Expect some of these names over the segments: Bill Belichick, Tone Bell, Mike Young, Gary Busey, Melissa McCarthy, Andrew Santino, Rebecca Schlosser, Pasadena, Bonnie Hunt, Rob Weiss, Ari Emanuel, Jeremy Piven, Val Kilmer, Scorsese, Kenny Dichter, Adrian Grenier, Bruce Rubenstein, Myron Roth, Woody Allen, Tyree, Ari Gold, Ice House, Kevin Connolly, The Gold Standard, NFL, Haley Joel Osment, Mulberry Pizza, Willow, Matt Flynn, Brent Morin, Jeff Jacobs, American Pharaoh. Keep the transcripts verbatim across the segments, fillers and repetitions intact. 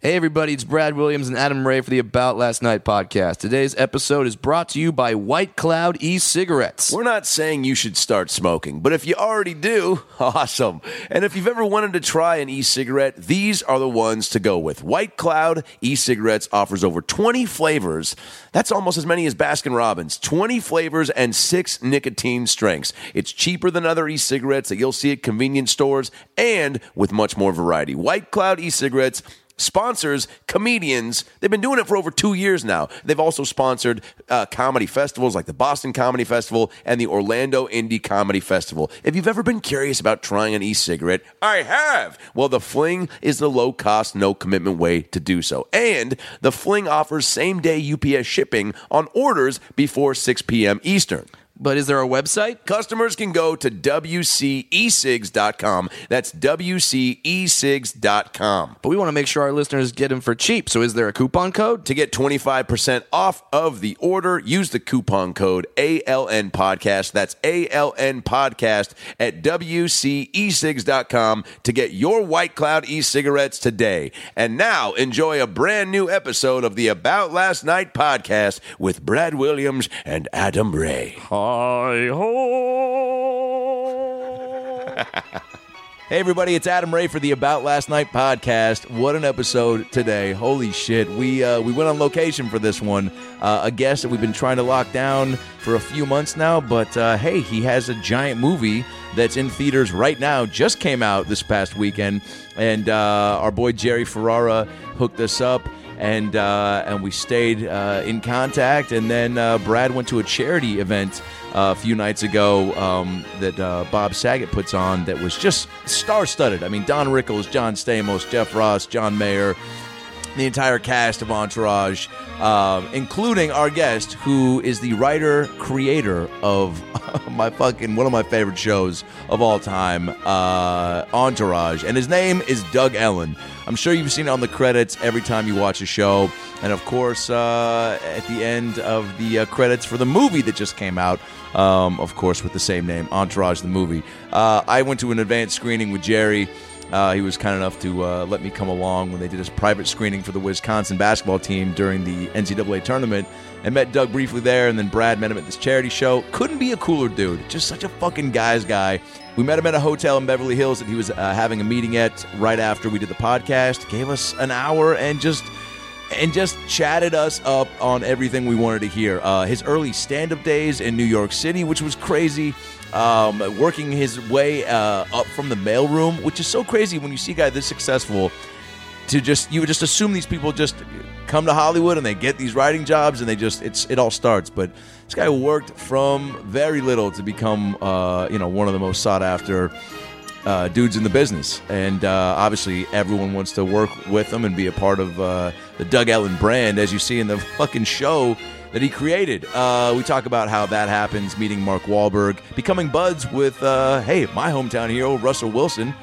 Hey everybody, it's Brad Williams and Adam Ray for the About Last Night podcast. Today's episode is brought to you by White Cloud e-cigarettes. We're not saying you should start smoking, but if you already do, awesome. And if you've ever wanted to try an e-cigarette, these are the ones to go with. White Cloud e-cigarettes offers over twenty flavors. That's almost as many as Baskin-Robbins. twenty flavors and six nicotine strengths. It's cheaper than other e-cigarettes that you'll see at convenience stores and with much more variety. White Cloud e-cigarettes sponsors comedians. They've been doing it for over two years now. They've also sponsored uh, comedy festivals like the Boston Comedy Festival and the Orlando Indie Comedy Festival. If you've ever been curious about trying an e-cigarette, I have! Well, the Fling is the low-cost, no-commitment way to do so. And the Fling offers same-day U P S shipping on orders before six p.m. Eastern. But is there a website? Customers can go to W C E cigs dot com. That's W C E cigs dot com. But we want to make sure our listeners get them for cheap. So is there a coupon code? To get twenty-five percent off of the order, use the coupon code A L N Podcast. That's A L N Podcast at W C E cigs dot com to get your White Cloud e-cigarettes today. And now enjoy a brand new episode of the About Last Night podcast with Brad Williams and Adam Ray. Hey everybody, it's Adam Ray for the About Last Night podcast. What an episode today. Holy shit. We uh, we went on location for this one. Uh, a guest that we've been trying to lock down for a few months now, but uh, hey, he has a giant movie that's in theaters right now, just came out this past weekend, and uh, our boy Jerry Ferrara hooked us up. And uh, and we stayed uh, in contact, and then uh, Brad went to a charity event uh, a few nights ago um, that uh, Bob Saget puts on that was just star-studded. I mean, Don Rickles, John Stamos, Jeff Ross, John Mayer, the entire cast of Entourage, uh, including our guest, who is the writer-creator of my fucking one of my favorite shows of all time, uh, Entourage, and his name is Doug Ellin. I'm sure you've seen it on the credits every time you watch a show. And, of course, uh, at the end of the uh, credits for the movie that just came out, um, of course, with the same name, Entourage the Movie. Uh, I went to an advanced screening with Jerry. Uh, he was kind enough to uh, let me come along when they did his private screening for the Wisconsin basketball team during the N C double A tournament. And met Doug briefly there, and then Brad met him at this charity show. Couldn't be a cooler dude. Just such a fucking guy's guy. We met him at a hotel in Beverly Hills that he was uh, having a meeting at right after we did the podcast. Gave us an hour and just and just chatted us up on everything we wanted to hear. Uh, his early stand-up days in New York City, which was crazy. Um, working his way uh, up from the mailroom, which is so crazy when you see a guy this successful. To just you would just assume these people just come to Hollywood and they get these writing jobs and they just it's it all starts. But this guy worked from very little to become uh, you know one of the most sought after uh, dudes in the business. And uh, obviously everyone wants to work with him and be a part of uh, the Doug Ellin brand, as you see in the fucking show that he created. Uh, we talk about how that happens, meeting Mark Wahlberg, becoming buds with uh, hey my hometown hero Russell Wilson.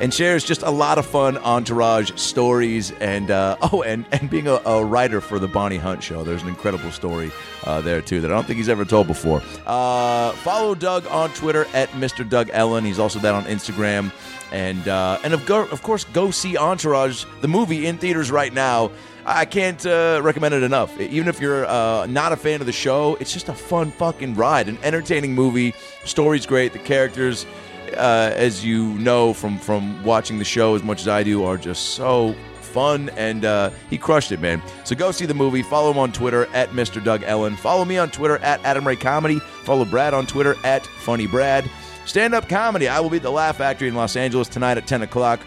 And shares just a lot of fun Entourage stories and, uh, oh, and, and being a, a writer for the Bonnie Hunt show. There's an incredible story uh, there, too, that I don't think he's ever told before. Uh, follow Doug on Twitter at Mister Doug Ellin. He's also that on Instagram. And, uh, and of, go- of course, go see Entourage, the movie, in theaters right now. I can't uh, recommend it enough. Even if you're uh, not a fan of the show, it's just a fun fucking ride. An entertaining movie. Story's great. The characters, Uh, as you know from, from watching the show as much as I do, are just so fun, and uh, he crushed it, man. So go see the movie. Follow him on Twitter at Mister Doug Ellin. Follow me on Twitter at Adam Ray Comedy. Follow Brad on Twitter at Funny Brad. Stand-up comedy. I will be at the Laugh Factory in Los Angeles tonight at ten o'clock.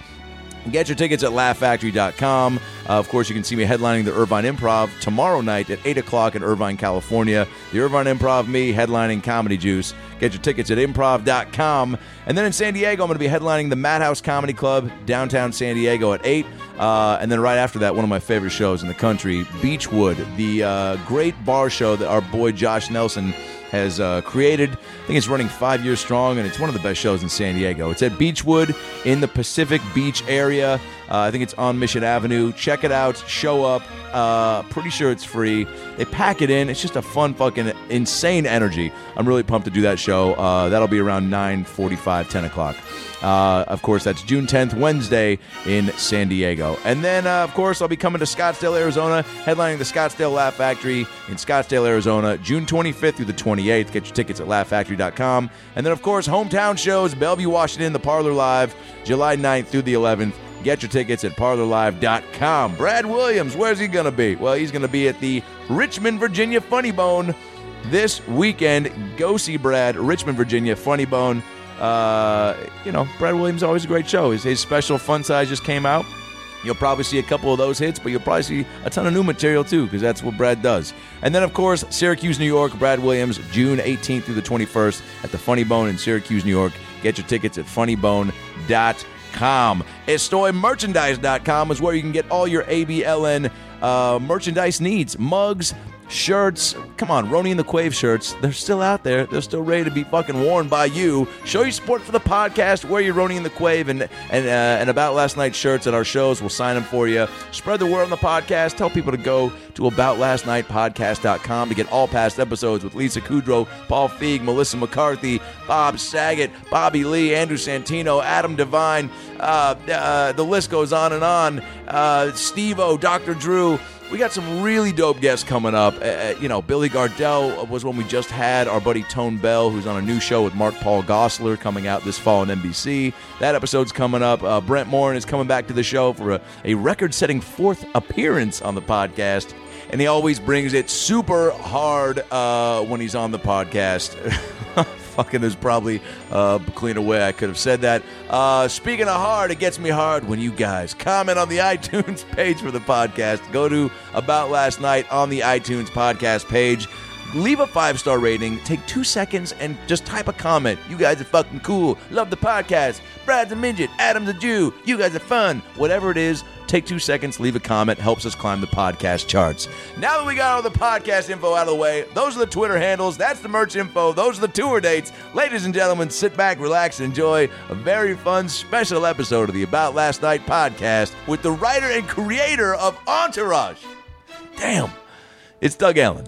Get your tickets at laugh factory dot com. Uh, of course, you can see me headlining the Irvine Improv tomorrow night at eight o'clock in Irvine, California. The Irvine Improv, me headlining Comedy Juice. Get your tickets at improv dot com. And then in San Diego, I'm going to be headlining the Madhouse Comedy Club, downtown San Diego at eight. Uh, and then right after that, one of my favorite shows in the country, Beachwood, the uh, great bar show that our boy Josh Nelson has uh, created. I think it's running five years strong, and it's one of the best shows in San Diego. It's at Beachwood in the Pacific Beach area. Uh, I think it's on Mission Avenue. Check it out. Show up. Uh, pretty sure it's free. They pack it in. It's just a fun, fucking insane energy. I'm really pumped to do that show. Uh, that'll be around nine forty-five, ten o'clock. Uh, of course, that's June tenth, Wednesday in San Diego. And then, uh, of course, I'll be coming to Scottsdale, Arizona, headlining the Scottsdale Laugh Factory in Scottsdale, Arizona, June twenty-fifth through the twenty-eighth. Get your tickets at laugh factory dot com. And then, of course, hometown shows, Bellevue, Washington, The Parlor Live, July ninth through the eleventh. Get your tickets at parlor live dot com. Brad Williams, where's he going to be? Well, he's going to be at the Richmond, Virginia Funny Bone this weekend. Go see Brad, Richmond, Virginia Funny Bone. Uh, you know, Brad Williams is always a great show. His, his special Fun Size just came out. You'll probably see a couple of those hits, but you'll probably see a ton of new material, too, because that's what Brad does. And then, of course, Syracuse, New York, Brad Williams, June eighteenth through the twenty-first at the Funny Bone in Syracuse, New York. Get your tickets at funny bone dot com. estoy merchandise dot com is where you can get all your A B L N uh, merchandise needs. Mugs, shirts. Come on, Roni and the Quave shirts. They're still out there. They're still ready to be fucking worn by you. Show your support for the podcast. Wear your Roni and the Quave and and, uh, and About Last Night shirts at our shows. We'll sign them for you. Spread the word on the podcast. Tell people to go to about last night podcast dot com to get all past episodes with Lisa Kudrow, Paul Feig, Melissa McCarthy, Bob Saget, Bobby Lee, Andrew Santino, Adam Devine. Uh, uh, the list goes on and on. Uh, Steve-O, Doctor Drew. We got some really dope guests coming up. Uh, you know, Billy Gardell was one we just had. Our buddy Tone Bell, who's on a new show with Mark Paul Gosselaar coming out this fall on N B C. That episode's coming up. Uh, Brent Morin is coming back to the show for a, a record-setting fourth appearance on the podcast. And he always brings it super hard uh, when he's on the podcast. Fucking, there's probably a cleaner way I could have said that. Uh, speaking of hard, it gets me hard when you guys comment on the iTunes page for the podcast. Go to About Last Night on the iTunes podcast page. Leave a five-star rating. Take two seconds and just type a comment. You guys are fucking cool. Love the podcast. Brad's a midget. Adam's a Jew. You guys are fun. Whatever it is, take two seconds, leave a comment. Helps us climb the podcast charts. Now that we got all the podcast info out of the way, those are the Twitter handles. That's the merch info. Those are the tour dates. Ladies and gentlemen, sit back, relax, and enjoy a very fun special episode of the About Last Night podcast with the writer and creator of Entourage. Damn. It's Doug Ellin.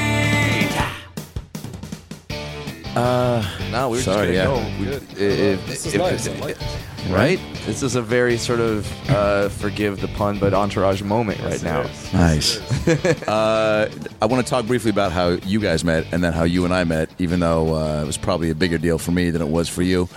Uh, no, we were sorry, just yeah. We, it, it, this is it, nice. It, it, right? This is a very sort of, uh, forgive the pun, but Entourage moment yes, right now. Is. Nice. Yes, uh, I want to talk briefly about how you guys met and then how you and I met, even though uh, it was probably a bigger deal for me than it was for you.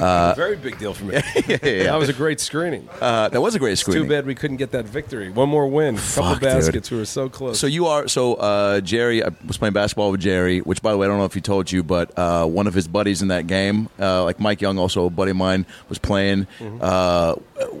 Uh, very big deal for me. yeah, yeah, yeah. That was a great screening. Uh, that was a great screening. It's too bad we couldn't get that victory. One more win, Fuck, couple baskets. Dude. We were so close. So you are. So uh, Jerry, I was playing basketball with Jerry, which by the way, I don't know if he told you, but uh, one of his buddies in that game, uh, like Mike Young, also a buddy of mine, was playing. Mm-hmm. Uh,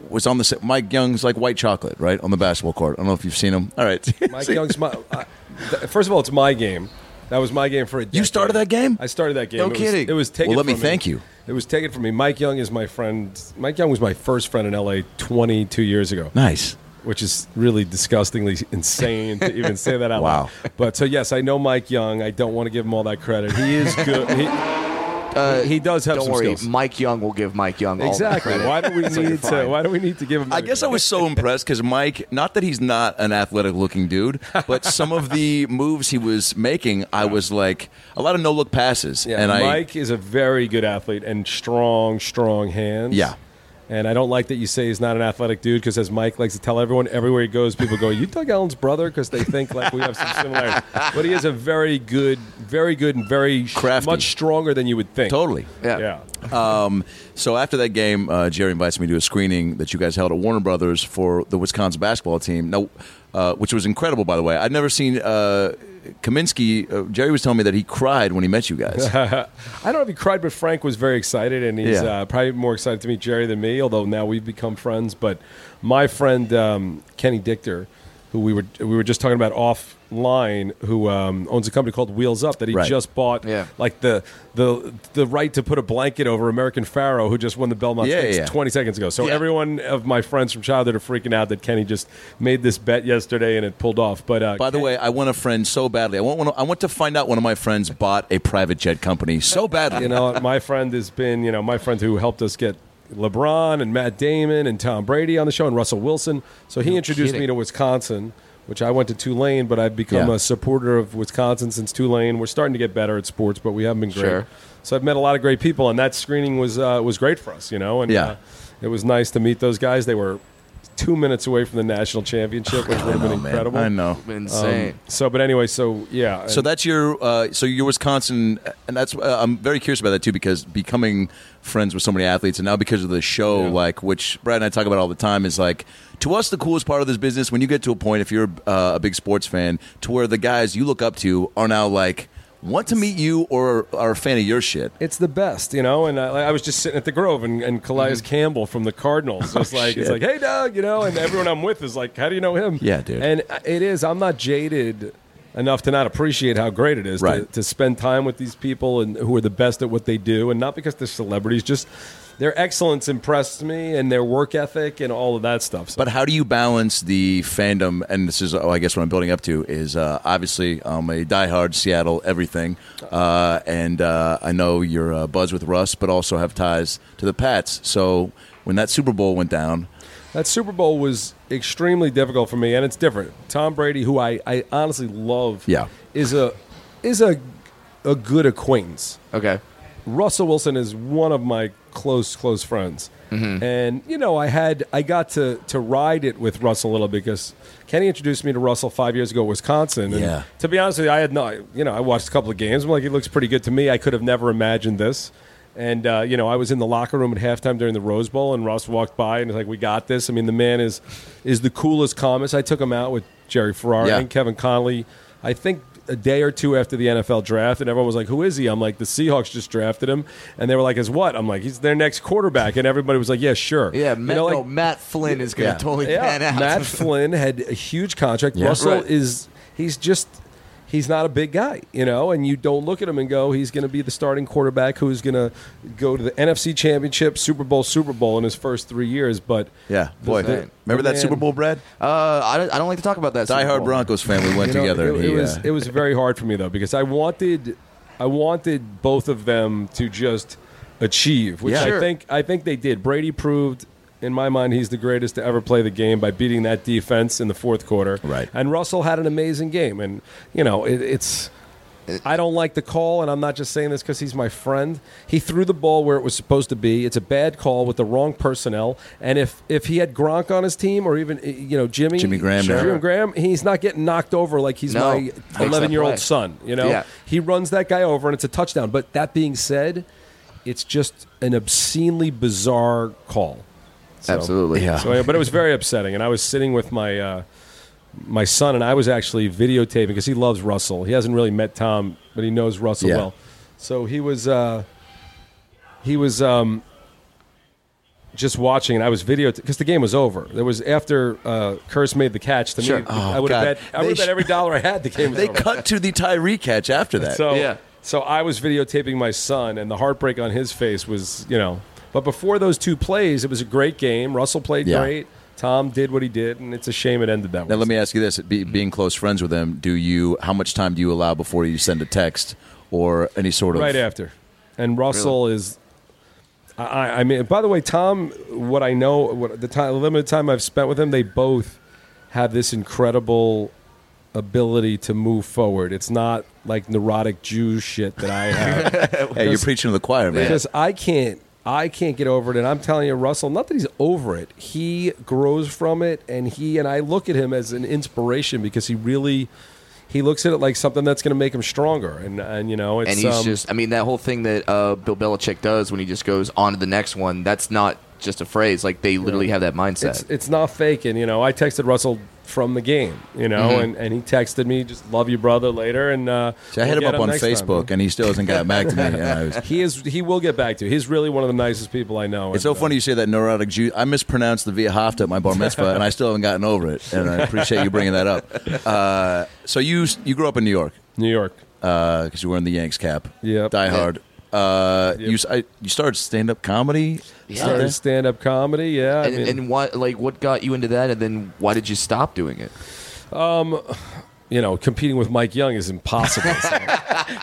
was on the Mike Young's like white chocolate, right, on the basketball court. I don't know if you've seen him. All right, Mike Young's my. I, th- first of all, it's my game. That was my game for a decade. You started that game? I started that game. No it kidding. Was, it was taken Well, let me, me thank you. It was taken from me. Mike Young is my friend. Mike Young was my first friend in L A twenty-two years ago. Nice. Which is really disgustingly insane to even say that out loud. Wow. But so, yes, I know Mike Young. I don't want to give him all that credit. He is good. He, uh, he does have don't some worry. Skills. Mike Young will give Mike Young exactly. all the credit. Why do we need to? Why do we need to give him? I guess credit? I was so impressed because Mike. Not that he's not an athletic-looking dude, but some of the moves he was making, I was like a lot of no-look passes. Yeah, and Mike I, is a very good athlete and strong, strong hands. Yeah. And I don't like that you say he's not an athletic dude because, as Mike likes to tell everyone, everywhere he goes, people go, "You Doug Ellin's brother?" Because they think like we have some similarities. But he is a very good, very good, and very crafty, much stronger than you would think. Totally, yeah. yeah. Um, so after that game, uh, Jerry invites me to a screening that you guys held at Warner Brothers for the Wisconsin basketball team. Now, uh, which was incredible, by the way. I'd never seen uh, Kaminsky. Uh, Jerry was telling me that he cried when he met you guys. I don't know if he cried, but Frank was very excited, and he's yeah. uh, probably more excited to meet Jerry than me, although now we've become friends. But my friend um, Kenny Dichter, who we were we were just talking about offline, who um, owns a company called Wheels Up that he right. just bought, yeah. like the the the right to put a blanket over American Pharaoh, who just won the Belmont yeah, Stakes yeah. twenty seconds ago. So yeah. everyone of my friends from childhood are freaking out that Kenny just made this bet yesterday and it pulled off. But uh, by the Ken- way, I want a friend so badly. I want one, I want to find out one of my friends bought a private jet company so badly. You know, my friend has been you know my friend who helped us get LeBron and Matt Damon and Tom Brady on the show and Russell Wilson. So he no introduced kidding. me to Wisconsin, which I went to Tulane, but I've become yeah. a supporter of Wisconsin since Tulane. We're starting to get better at sports, but we haven't been great. Sure. So I've met a lot of great people, and that screening was uh, was great for us, you know. And yeah. uh, it was nice to meet those guys. They were two minutes away from the national championship, which would have been incredible. Man. I know, insane. Um, so, but anyway, so yeah. So that's your, uh, so your Wisconsin, and that's uh, I'm very curious about that too, because becoming friends with so many athletes, and now because of the show, yeah. like which Brad and I talk about all the time, is like to us the coolest part of this business. When you get to a point, if you're uh, a big sports fan, to where the guys you look up to are now like. Want to meet you or are a fan of your shit. It's the best, you know. And I, I was just sitting at the Grove, and, and Calais mm-hmm. Campbell from the Cardinals was oh, like, shit. "It's like, hey, Doug," you know. And everyone I'm with is like, "How do you know him?" Yeah, dude. And it is. I'm not jaded enough to not appreciate how great it is right. to, to spend time with these people and who are the best at what they do, and not because they're celebrities, just. Their excellence impressed me, and their work ethic, and all of that stuff. So. But how do you balance the fandom? And this is, oh, I guess, what I'm building up to is uh, obviously I'm a diehard Seattle everything, uh, and uh, I know you're uh, buzz with Russ, but also have ties to the Pats. So when that Super Bowl went down, that Super Bowl was extremely difficult for me, and it's different. Tom Brady, who I, I honestly love, yeah. is a is a a good acquaintance. Okay. Russell Wilson is one of my close, close friends. Mm-hmm. And, you know, I had I got to, to ride it with Russell a little because Kenny introduced me to Russell five years ago at Wisconsin. And yeah. to be honest with you, I had no, you know, I watched a couple of games. I'm like, he looks pretty good to me. I could have never imagined this. And, uh, you know, I was in the locker room at halftime during the Rose Bowl, and Russ walked by and was like, we got this. I mean, the man is, is the coolest calmest. I took him out with Jerry Ferrara yeah. and Kevin Connolly. I think. A day or two after the N F L draft, and everyone was like, who is he? I'm like, the Seahawks just drafted him. And they were like, as what? I'm like, he's their next quarterback. And everybody was like, yeah, sure. Yeah, Matt, you know, like, oh, Matt Flynn is going to yeah, totally yeah, pan out. Matt Flynn had a huge contract. Yeah, Russell right. is, he's just, he's not a big guy, you know, and you don't look at him and go, he's going to be the starting quarterback who's going to go to the N F C Championship, Super Bowl, Super Bowl in his first three years. But yeah, boy, the, remember that man. Super Bowl, Brad? Uh, I don't, I don't like to talk about that. Die Super Hard Bowl. Broncos fan. We went you know, together. It, it, he, was, uh... it was very hard for me though because I wanted, I wanted both of them to just achieve, which yeah, I sure. think I think they did. Brady proved. In my mind, he's the greatest to ever play the game by beating that defense in the fourth quarter. Right. And Russell had an amazing game. And, you know, it, it's – I don't like the call, and I'm not just saying this because he's my friend. He threw the ball where it was supposed to be. It's a bad call with the wrong personnel. And if, if he had Gronk on his team or even, you know, Jimmy. Jimmy Graham. Jimmy sure. Graham, he's not getting knocked over like he's no, my eleven-year-old son, you know. Yeah. He runs that guy over, and it's a touchdown. But that being said, it's just an obscenely bizarre call. So, Absolutely, yeah. So, but it was very upsetting, and I was sitting with my uh, my son, and I was actually videotaping because he loves Russell. He hasn't really met Tom, but he knows Russell yeah. well. So he was uh, he was um, just watching, and I was videotaping because the game was over. There was after uh, Curse made the catch. To sure. me, oh, I would have bet. I would have bet every dollar I had the game was they over. They cut to the Tyree catch after that. So, yeah. So I was videotaping my son, and the heartbreak on his face was, you know. But before those two plays, it was a great game. Russell played yeah. great. Tom did what he did, and it's a shame it ended that way. Now, let me ask you this. Be, being close friends with him, do you how much time do you allow before you send a text or any sort of... Right after. And Russell really? is... I, I mean, by the way, Tom, what I know, what the, time, the limited time I've spent with him, they both have this incredible ability to move forward. It's not like neurotic Jew shit that I have. Hey, because, you're preaching to the choir, man. Because I can't... I can't get over it, and I'm telling you, Russell, not that he's over it. He grows from it, and he and I look at him as an inspiration because he really he looks at it like something that's going to make him stronger. And, and you know, it's... And he's um, just... I mean, that whole thing that uh, Bill Belichick does when he just goes on to the next one, that's not just a phrase. Like, they literally yeah. have that mindset. It's, it's not fake. And, you know, I texted Russell from the game, you know, mm-hmm. and, and he texted me, just love you, brother, later. And uh, so I hit we'll him up him on Facebook, time, and he still hasn't gotten back to me. I was... He is he will get back to you. He's really one of the nicest people I know. It's and, so funny uh, you say that neurotic Jew. I mispronounced the via hafta at my bar mitzvah, and I still haven't gotten over it. And I appreciate you bringing that up. Uh, so you you grew up in New York. New York. Because uh, you were in the Yanks cap. Yep. Die Hard. Yep. Uh, yep. you I, you started stand up comedy. Yeah. Started stand up comedy. Yeah, and, I mean, and what like what got you into that, and then why did you stop doing it? Um, you know, competing with Mike Young is impossible. So,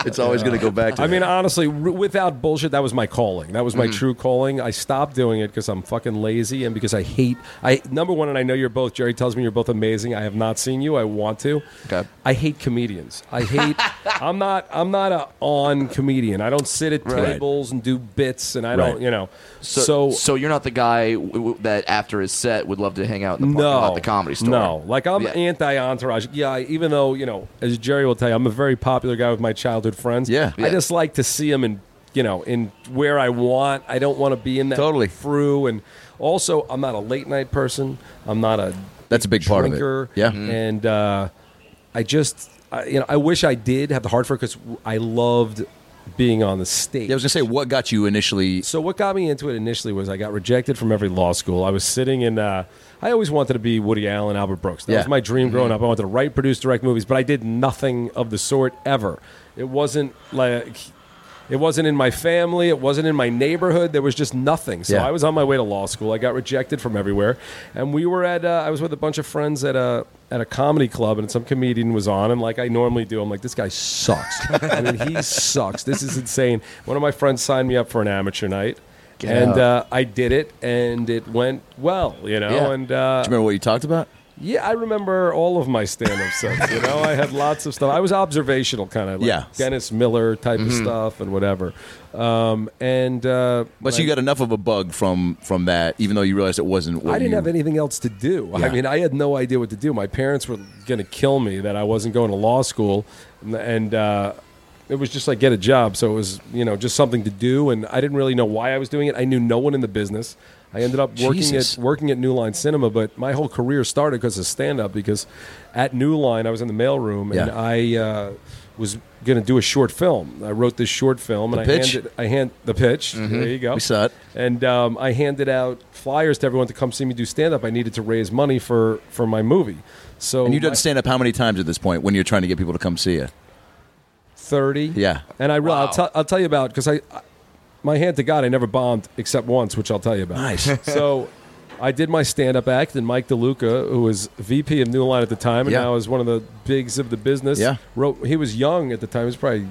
it's always going to go back to. I that. mean, honestly, r- without bullshit, that was my calling. That was my mm-hmm. true calling. I stopped doing it because I'm fucking lazy and because I hate. I number one, and I know you're both. Jerry tells me you're both amazing. I have not seen you. I want to. Okay. I hate comedians. I hate. I'm not. I'm not a on comedian. I don't sit at right. tables and do bits, and I right. don't. You know. So, so, so you're not the guy w- w- that after his set would love to hang out in the parking no, lot, the comedy store. No, like I'm yeah. anti-entourage. Yeah, I, even though. So, you know, as Jerry will tell you, I'm a very popular guy with my childhood friends. Yeah, yeah. I just like to see them in, you know, in where I want. I don't want to be in that totally through. And also, I'm not a late night person. I'm not a that's a big drinker. part of it. Yeah, mm-hmm. and uh, I just, I, you know, I wish I did have the heart for it because I loved being on the stage. Yeah, I was gonna say, what got you initially? So what got me into it initially was I got rejected from every law school. I was sitting in. Uh, I always wanted to be Woody Allen, Albert Brooks. That yeah. was my dream growing mm-hmm. up. I wanted to write, produce, direct movies, but I did nothing of the sort ever. It wasn't like it wasn't in my family. It wasn't in my neighborhood. There was just nothing. So yeah. I was on my way to law school. I got rejected from everywhere, and we were at. Uh, I was with a bunch of friends at a at a comedy club, and some comedian was on, and like I normally do, I'm like, this guy sucks. I mean, he sucks. This is insane. One of my friends signed me up for an amateur night. Get and uh, I did it, and it went well, you know. Yeah. And uh, do you remember what you talked about? Yeah, I remember all of my stand-up sets, you know. I had lots of stuff. I was observational kind of, like yeah. Dennis Miller type mm-hmm. of stuff and whatever. Um, and uh, But like, you got enough of a bug from, from that, even though you realized it wasn't what I didn't you... have anything else to do. Yeah. I mean, I had no idea what to do. My parents were going to kill me that I wasn't going to law school, and... and uh, it was just like, get a job. So it was, you know, just something to do. And I didn't really know why I was doing it. I knew no one in the business. I ended up working Jesus. at working at New Line Cinema. But my whole career started because of stand-up. Because at New Line, I was in the mailroom. Yeah. And I uh, was going to do a short film. I wrote this short film. The and pitch? I handed, I hand, the pitch. Mm-hmm. There you go. We saw it. And um, I handed out flyers to everyone to come see me do stand-up. I needed to raise money for, for my movie. So and you've done stand-up how many times at this point when you're trying to get people to come see you? thirty Yeah. And I, wow. I'll, t- I'll tell you about, because I, I, my hand to God, I never bombed except once, which I'll tell you about. Nice. So I did my stand-up act, and Mike DeLuca, who was V P of New Line at the time, and yeah. now is one of the bigs of the business, yeah. wrote. He was young at the time. He was probably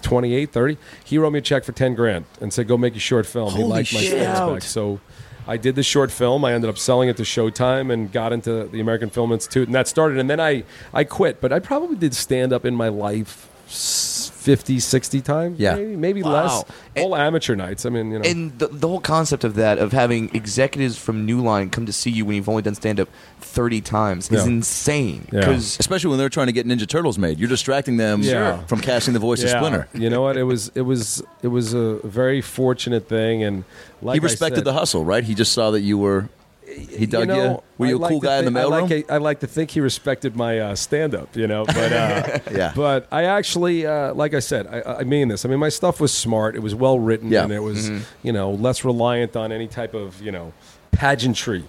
twenty-eight, thirty He wrote me a check for ten grand and said, go make a short film. Holy he liked shit. my stand-up act. So I did the short film. I ended up selling it to Showtime and got into the American Film Institute, and that started. And then I, I quit, but I probably did stand-up in my life fifty, sixty times yeah. maybe, maybe wow. less. All and, amateur nights. I mean, you know. And the, the whole concept of that, of having executives from New Line come to see you when you've only done stand-up thirty times yeah. is insane. Yeah. Cause especially when they're trying to get Ninja Turtles made. You're distracting them yeah. from casting the voice yeah. of Splinter. You know what? It was it was, it was a very fortunate thing. And like He respected I said, the hustle, right? He just saw that you were... He dug you. Know, you? Were you a like cool guy think, in the mailroom? I, like I like to think he respected my uh, stand-up, you know. But uh, yeah. But I actually, uh, like I said, I, I mean this. I mean, my stuff was smart. It was well written, yeah. and it was, mm-hmm. you know, less reliant on any type of, you know, pageantry.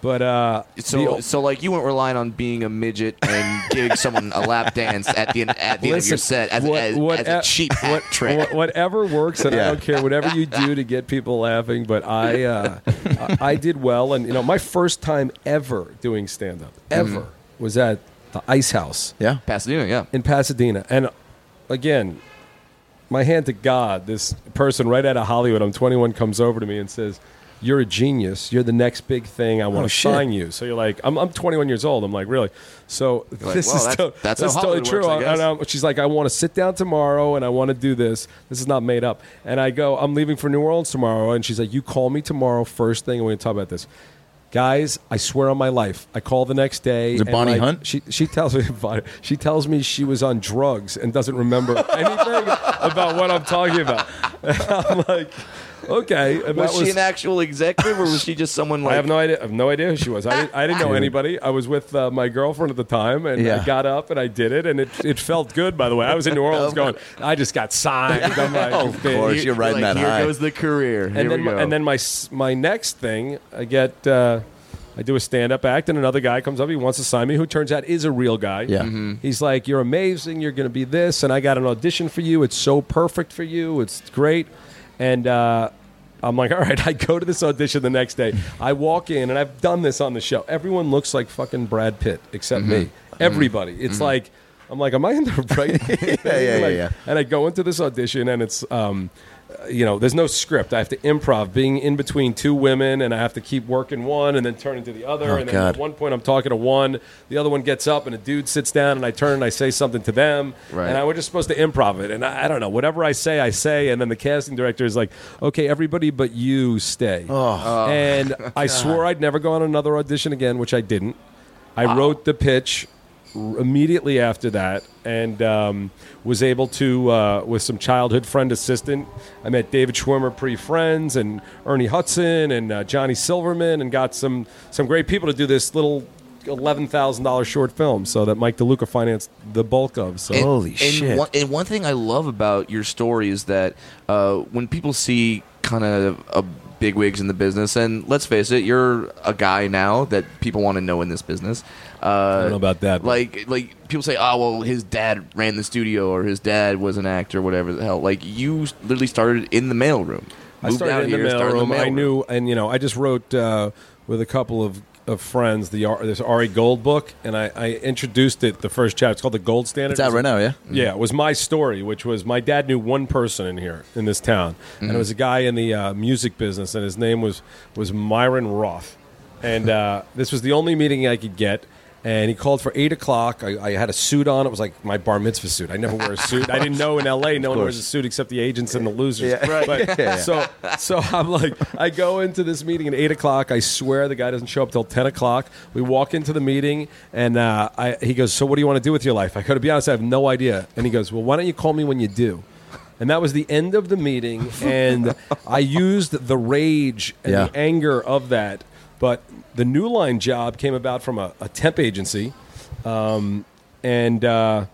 But uh, so, the, so like you weren't relying on being a midget and giving someone a lap dance at the end, at the listen, end of your set as, what, as, what, as a cheap hat what, trick. What, whatever works, and yeah. I don't care. Whatever you do to get people laughing, but I, uh, I, I did well, and you know, my first time ever doing stand up ever mm-hmm. was at the Ice House, yeah, Pasadena, yeah, in Pasadena, and again, my hand to God, this person right out of Hollywood, I'm twenty-one, comes over to me and says, you're a genius. You're the next big thing. I want oh, to shit. sign you. So you're like, I'm, I'm twenty-one years old. I'm like, really? So you're this like, well, is that's, to- that's, that's totally works, true. I guess. And I'm, she's like, I want to sit down tomorrow and I want to do this. This is not made up. And I go, I'm leaving for New Orleans tomorrow. And she's like, you call me tomorrow first thing and we're going to talk about this. Guys, I swear on my life. I call the next day. Is it Bonnie like, Hunt? She she tells me she tells me she was on drugs and doesn't remember anything about what I'm talking about. And I'm like, okay. And was, was she an actual executive, or was she just someone like? I have no idea. I have no idea who she was. I didn't, I didn't know anybody. I was with uh, my girlfriend at the time, and yeah. I got up and I did it, and it it felt good. By the way, I was in New Orleans going, I just got signed. I'm like, oh, of course, you're riding like, that here high. Here goes the career. And here then, we go. and then my my next thing, I get. Uh, I do a stand-up act, and another guy comes up. He wants to sign me, who turns out is a real guy. Yeah. Mm-hmm. He's like, you're amazing. You're going to be this, and I got an audition for you. It's so perfect for you. It's great. And uh, I'm like, all right, I go to this audition the next day. I walk in, and I've done this on the show. Everyone looks like fucking Brad Pitt except mm-hmm. me. Everybody. Mm-hmm. It's mm-hmm. like, I'm like, am I in the right? yeah, yeah, like, yeah, yeah. And I go into this audition, and it's... Um, you know, there's no script. I have to improv, being in between two women, and I have to keep working one and then turn into the other. Oh, and then God. At one point, I'm talking to one. The other one gets up, and a dude sits down, and I turn and I say something to them. Right. And I was just supposed to improv it. And I, I don't know. Whatever I say, I say. And then the casting director is like, okay, everybody but you stay. Oh. And oh, I swore I'd never go on another audition again, which I didn't. I wow. wrote the pitch immediately after that, and um, was able to, uh, with some childhood friend assistant, I met David Schwimmer, pre-Friends, and Ernie Hudson, and uh, Johnny Silverman, and got some some great people to do this little eleven thousand dollars short film, so that Mike DeLuca financed the bulk of. So. And, Holy and shit. One, and one thing I love about your story is that uh, when people see kind of a bigwigs in the business, and let's face it, you're a guy now that people want to know in this business. Uh, I don't know about that. Like, like people say, oh, well, his dad ran the studio, or his dad was an actor, whatever the hell. Like, you literally started in the mailroom. I started in, here, the mail started in the mailroom. I knew, and, you know, I just wrote uh, with a couple of, of friends the this Ari Gold book, and I, I introduced it, the first chapter. It's called The Gold Standard. It's out right now, yeah? Yeah, it was my story, which was my dad knew one person in here, in this town, mm-hmm. and it was a guy in the uh, music business, and his name was, was Myron Roth. And uh, this was the only meeting I could get. And he called for eight o'clock. I, I had a suit on. It was like my bar mitzvah suit. I never wear a suit. I didn't know in L A no one wears a suit except the agents and the losers. Yeah. Right. But, yeah. So so I'm like, I go into this meeting at eight o'clock. I swear the guy doesn't show up till ten o'clock. We walk into the meeting, and uh, I, he goes, so what do you want to do with your life? I go, to be honest, I have no idea. And he goes, well, why don't you call me when you do? And that was the end of the meeting. And I used the rage and yeah. the anger of that. But the New Line job came about from a, a temp agency, um, and uh,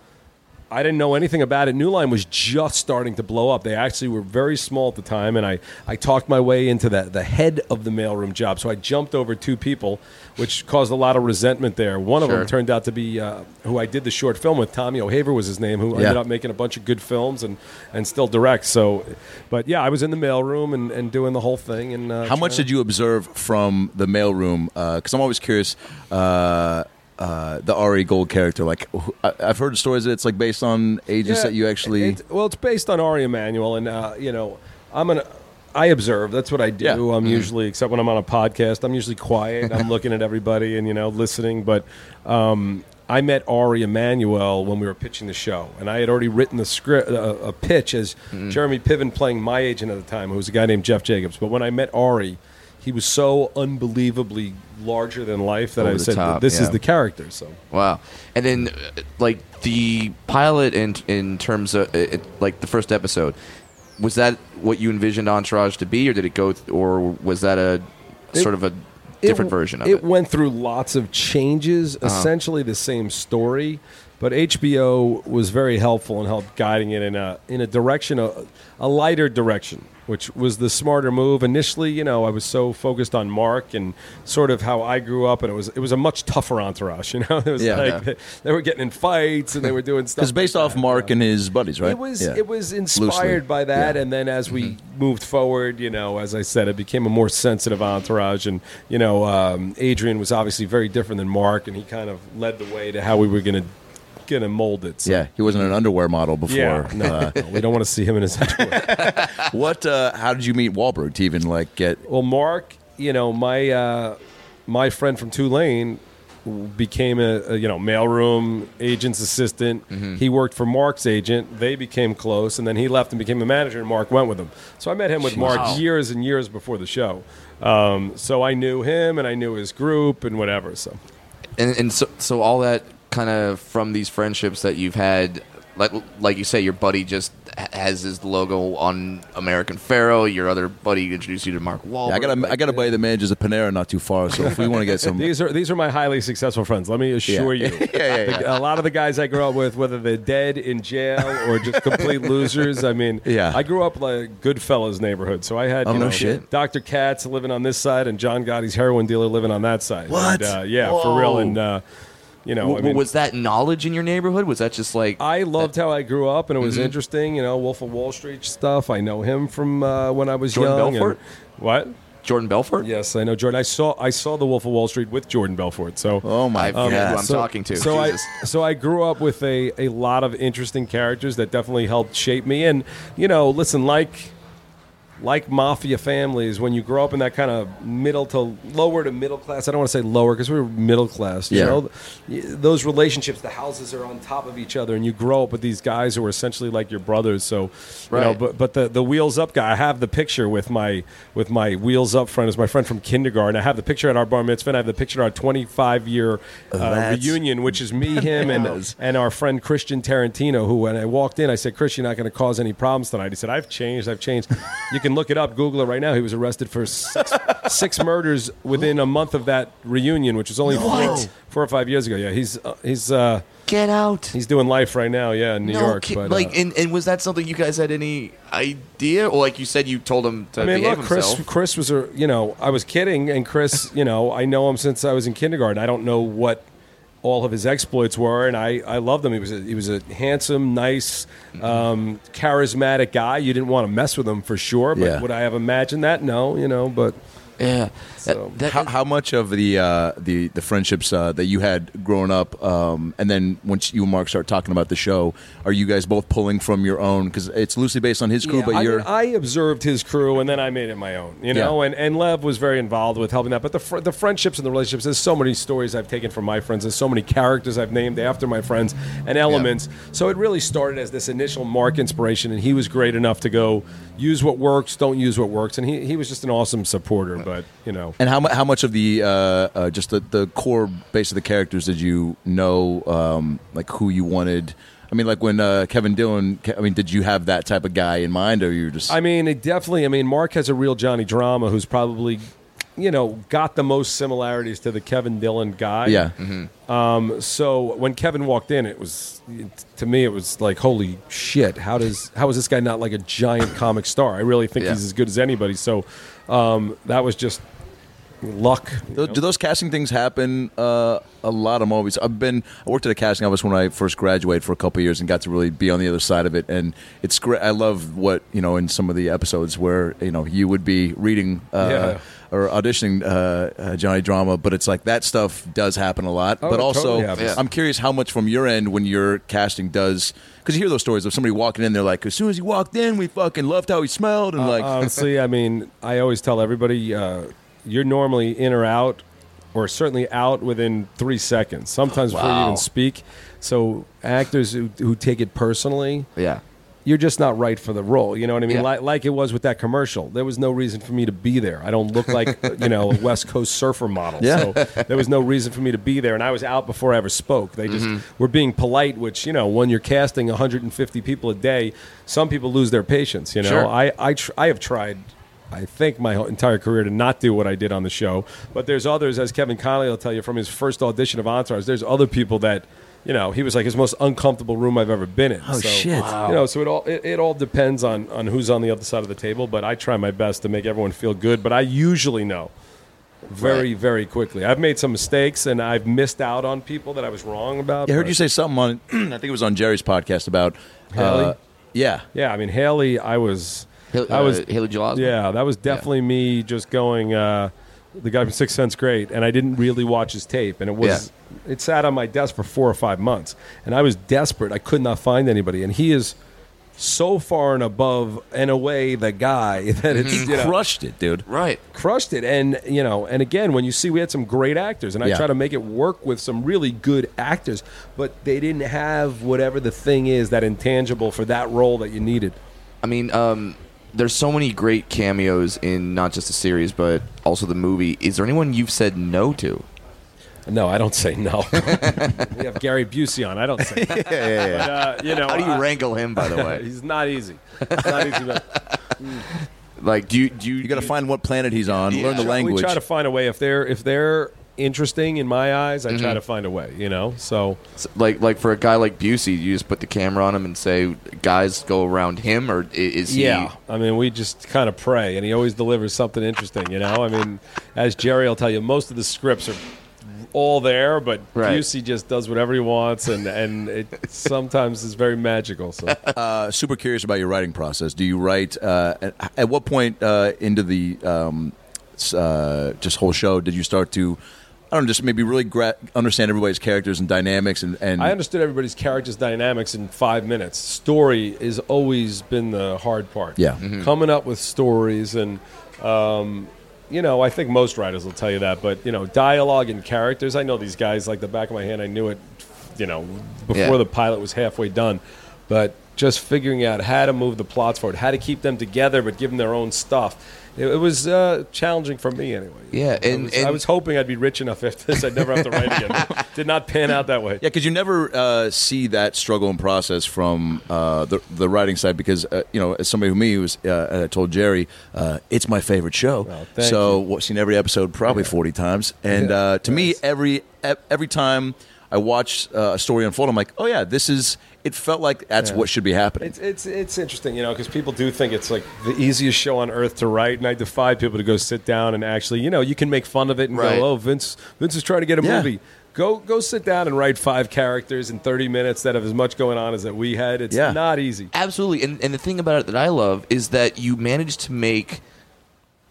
I didn't know anything about it. New Line was just starting to blow up. They actually were very small at the time, and I, I talked my way into the, the head of the mailroom job. So I jumped over two people, which caused a lot of resentment there. One sure. of them turned out to be uh, who I did the short film with. Tommy O'Haver was his name, who yeah. ended up making a bunch of good films and, and still directs. So, but yeah, I was in the mailroom and, and doing the whole thing. And uh, how much did you observe from the mailroom? Because uh, I'm always curious. Uh, Uh, the Ari Gold character, like I've heard stories that it's like based on agents yeah, that you actually. It's, well, it's based on Ari Emanuel, and uh, you know, I'm an I observe. That's what I do. Yeah. I'm mm-hmm. usually, except when I'm on a podcast, I'm usually quiet. I'm looking at everybody and you know listening. But um, I met Ari Emanuel when we were pitching the show, and I had already written the script, uh, a pitch as mm-hmm. Jeremy Piven playing my agent at the time, who was a guy named Jeff Jacobs. But when I met Ari, he was so unbelievably larger than life that Over I said, top, this yeah. is the character. So wow. And then, like, the pilot in, in terms of, it, like, the first episode, was that what you envisioned Entourage to be, or did it go, th- or was that a it, sort of a different it, version of it? It went through lots of changes, uh-huh. essentially the same story. But H B O was very helpful in help guiding it in a in a direction, a, a lighter direction, which was the smarter move. Initially, you know, I was so focused on Mark and sort of how I grew up, and it was it was a much tougher Entourage, you know? It was yeah, like yeah. They, they were getting in fights, and they were doing stuff. It was based like off that. Mark and his buddies, right? It was, yeah. it was inspired Loosely. By that, yeah. and then as we mm-hmm. moved forward, you know, as I said, it became a more sensitive Entourage, and, you know, um, Adrian was obviously very different than Mark, and he kind of led the way to how we were going to gonna mold it. So. Yeah, he wasn't an underwear model before. Yeah, no, uh, no, we don't want to see him in his underwear. What? Uh, how did you meet Wahlberg to even like get? Well, Mark, you know my uh, my friend from Tulane became a, a you know mailroom agent's assistant. Mm-hmm. He worked for Mark's agent. They became close, and then he left and became a manager, and Mark went with him. So I met him with Jeez. Mark years and years before the show. Um, so I knew him, and I knew his group, and whatever. So, and, and so, so all that kind of from these friendships that you've had, like like you say, your buddy just has his logo on American Pharaoh. Your other buddy introduced you to Mark Wahlberg. Yeah, I got a, I got a buddy that manages a Panera not too far. So if we want to get some, these are these are my highly successful friends. Let me assure yeah. you, yeah, yeah, yeah. A lot of the guys I grew up with, whether they're dead in jail or just complete losers. I mean, yeah. I grew up like Goodfellas neighborhood, so I had oh, you know, no shit. Doctor Katz living on this side and John Gotti's heroin dealer living on that side. What? And, uh, yeah, Whoa. for real. And. Uh, You know, w- I mean, was that knowledge in your neighborhood? Was that just like... I loved that- how I grew up, and it was mm-hmm. interesting. You know, Wolf of Wall Street stuff. I know him from uh, when I was Jordan young. Belfort? And, what? Jordan Belfort? Yes, I know Jordan. I saw I saw The Wolf of Wall Street with Jordan Belfort. So, oh, my um, God. Yeah, who I'm so, talking to. So I, so I grew up with a, a lot of interesting characters that definitely helped shape me. And, you know, listen, like... Like mafia families, when you grow up in that kind of middle to lower to middle class, I don't want to say lower because we were middle class, you yeah. know, those relationships, the houses are on top of each other, and you grow up with these guys who are essentially like your brothers. So, right. you know, but but the, the Wheels Up guy, I have the picture with my with my Wheels Up friend, is my friend from kindergarten. I have the picture at our bar mitzvah, and I have the picture at our twenty-five year uh, reunion, which is me, him, and, and our friend Christian Tarantino, who when I walked in, I said, Chris, you're not going to cause any problems tonight. He said, I've changed, I've changed. You can look it up, Google it right now. He was arrested for six, six murders within a month of that reunion, which was only four, four or five years ago. Yeah, he's uh, he's uh, get out. He's doing life right now. Yeah, in New no, York. Kid, but, like, uh, and, and was that something you guys had any idea? Or like you said, you told him to I mean, behave look, Chris, himself. Chris was a you know I was kidding, and Chris, you know, I know him since I was in kindergarten. I don't know what all of his exploits were, and I, I loved him. He was a, he was a handsome, nice, um, charismatic guy. You didn't want to mess with him for sure, but yeah. would I have imagined that? No, you know, but... Yeah. So. That, that, how, how much of the uh, the, the friendships uh, that you had growing up, um, and then once you and Mark start talking about the show, are you guys both pulling from your own? Because it's loosely based on his crew, yeah, but I you're... Mean, I observed his crew, and then I made it my own, you know? Yeah. And, and Lev was very involved with helping that. But the fr- the friendships and the relationships, there's so many stories I've taken from my friends. There's so many characters I've named after my friends and elements. Yeah. So it really started as this initial Mark inspiration, and he was great enough to go, use what works, don't use what works. And he, he was just an awesome supporter. But you know, and how how much of the uh, uh, just the, the core base of the characters did you know, um, like who you wanted? I mean, like when uh, Kevin Dillon. I mean, did you have that type of guy in mind, or you were just? I mean, it definitely. I mean, Mark has a real Johnny Drama, who's probably, you know, got the most similarities to the Kevin Dillon guy. Yeah. Mm-hmm. Um, so when Kevin walked in, it was it, to me, it was like, holy shit! How does how is this guy not like a giant comic star? I really think yeah. he's as good as anybody. So. Um, that was just luck. Do, do those casting things happen? Uh, a lot of movies. I've been. I worked at a casting office when I first graduated for a couple of years and got to really be on the other side of it. And it's great. I love what you know in some of the episodes where you know you would be reading. Uh, yeah. Or auditioning uh, uh, Johnny Drama, but it's like that stuff does happen a lot. Oh, but also, totally I'm curious how much from your end when you're casting does, because you hear those stories of somebody walking in, they're like, as soon as he walked in, we fucking loved how he smelled. And uh, like, honestly, I mean, I always tell everybody, uh, you're normally in or out, or certainly out within three seconds, sometimes wow. before you even speak. So actors who, who take it personally, yeah. you're just not right for the role. You know what I mean? Yeah. Like, like it was with that commercial. There was no reason for me to be there. I don't look like you know a West Coast surfer model. Yeah. So there was no reason for me to be there. And I was out before I ever spoke. They just mm-hmm. were being polite, which, you know, when you're casting one hundred fifty people a day, some people lose their patience. You know, sure. I I, tr- I have tried... I think my whole entire career to not do what I did on the show. But there's others, as Kevin Connolly will tell you, from his first audition of Entourage, there's other people that, you know, he was like his most uncomfortable room I've ever been in. Oh, so, shit. Wow. You know, so it all it, it all depends on, on who's on the other side of the table, but I try my best to make everyone feel good. But I usually know very, right. very quickly. I've made some mistakes, and I've missed out on people that I was wrong about. Yeah, I heard you say something on, I think it was on Jerry's podcast about... Haley? Uh, yeah. Yeah, I mean, Haley, I was... I was uh, Haley Joel Osment. Yeah, that was definitely yeah. me just going, uh, the guy from Sixth Sense, great, and I didn't really watch his tape, and it was yeah. it sat on my desk for four or five months, and I was desperate. I could not find anybody, and he is so far and above and away the guy that it's he you know, crushed it, dude. Right, crushed it, and you know, and again, when you see, we had some great actors, and I yeah. try to make it work with some really good actors, but they didn't have whatever the thing is, that intangible for that role that you needed. I mean, um, there's so many great cameos in not just the series, but also the movie. Is there anyone you've said no to? No, I don't say no. We have Gary Busey on. I don't say no. yeah, yeah, yeah. But, uh, you know, how do you I, wrangle him, by the way? He's not easy. He's not easy. But, mm. Like, do you do you, you got to find what planet he's on, yeah. learn the language. We try to find a way. If they're if they're interesting in my eyes, I mm-hmm. try to find a way. You know, so. so like like for a guy like Busey, you just put the camera on him and say, guys, go around him, or is he? Yeah, I mean, we just kind of pray, and he always delivers something interesting. You know, I mean, as Jerry will tell you, most of the scripts are all there, but right. Busey just does whatever he wants, and, and it sometimes is very magical. So, uh, super curious about your writing process. Do you write, uh, at, at what point uh, into the um, uh, just whole show did you start to, I don't know, just maybe really gra- understand everybody's characters and dynamics? And, and I understood everybody's characters' dynamics in five minutes. Story has always been the hard part. Yeah. Mm-hmm. Coming up with stories and... Um, You know, I think most writers will tell you that, but, you know, dialogue and characters, I know these guys like the back of my hand. I knew it, you know, before yeah. the pilot was halfway done. But just figuring out how to move the plots forward, how to keep them together but give them their own stuff, it, it was uh, challenging for me anyway. Yeah, and I, was, and I was hoping I'd be rich enough after this. I'd never have to write again. Did not pan out that way. Yeah, because you never uh, see that struggle and process from uh, the the writing side because, uh, you know, as somebody who me was, uh, I told Jerry, uh, it's my favorite show. Oh, thank so you. I've seen every episode probably yeah. forty times. And yeah, uh, to nice. me, every every time I watch uh, a story unfold, I'm like, oh, yeah, this is... It felt like that's yeah. what should be happening. It's it's it's interesting, you know, because people do think it's like the easiest show on earth to write, and I defy people to go sit down and actually, you know, you can make fun of it and right. go, oh, Vince, Vince is trying to get a yeah. movie. Go go sit down and write five characters in thirty minutes that have as much going on as that we had. It's yeah. not easy. Absolutely, and and the thing about it that I love is that you managed to make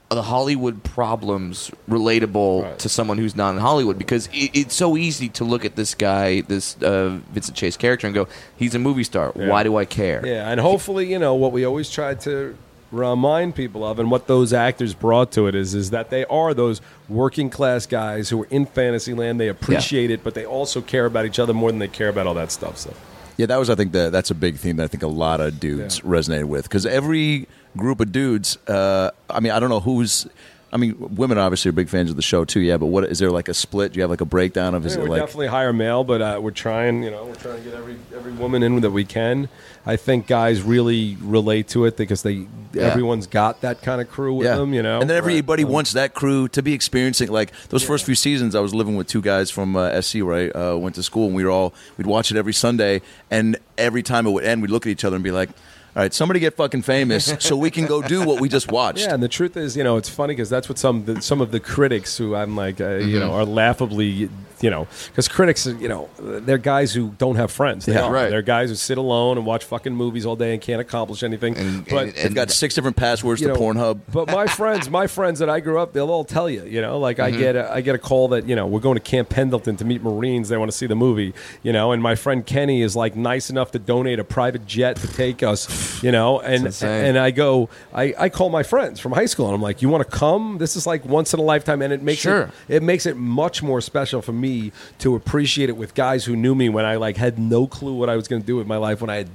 the Hollywood problems relatable right. to someone who's not in Hollywood, because it, it's so easy to look at this guy, this uh, Vincent Chase character, and go, he's a movie star. Yeah. Why do I care? Yeah, and hopefully, you know, what we always tried to remind people of and what those actors brought to it is is that they are those working class guys who are in Fantasyland. They appreciate yeah. it, but they also care about each other more than they care about all that stuff. So. Yeah, that was, I think, the, that's a big theme that I think a lot of dudes yeah. resonated with, because every group of dudes, uh, I mean, I don't know who's, I mean, women obviously are big fans of the show too, yeah, but what is there like a split? Do you have like a breakdown of? Is yeah, it we like, definitely hire male, but uh, we're trying, you know, we're trying to get every every woman in that we can. I think guys really relate to it because they yeah. everyone's got that kind of crew with yeah. them, you know. And then everybody right. wants that crew to be experiencing, like those yeah. first few seasons. I was living with two guys from uh, S C where I uh, went to school, and we were all we'd watch it every Sunday, and every time it would end, we'd look at each other and be like, all right, somebody get fucking famous so we can go do what we just watched. Yeah, and the truth is, you know, it's funny because that's what some some of the critics who I'm like, uh, mm-hmm. you know, are laughably, you know, because critics, you know, they're guys who don't have friends. They yeah, right. They're guys who sit alone and watch fucking movies all day and can't accomplish anything. And, but and, and they've got six different passwords to know, Pornhub. But my friends, my friends that I grew up, they'll all tell you, you know, like mm-hmm. I get a, I get a call that, you know, we're going to Camp Pendleton to meet Marines. They want to see the movie, you know, and my friend Kenny is like nice enough to donate a private jet to take us. You know, and and I go, I, I call my friends from high school, and I'm like, you want to come? This is like once in a lifetime, and it makes sure. it, it makes it much more special for me to appreciate it with guys who knew me when I like had no clue what I was going to do with my life, when I had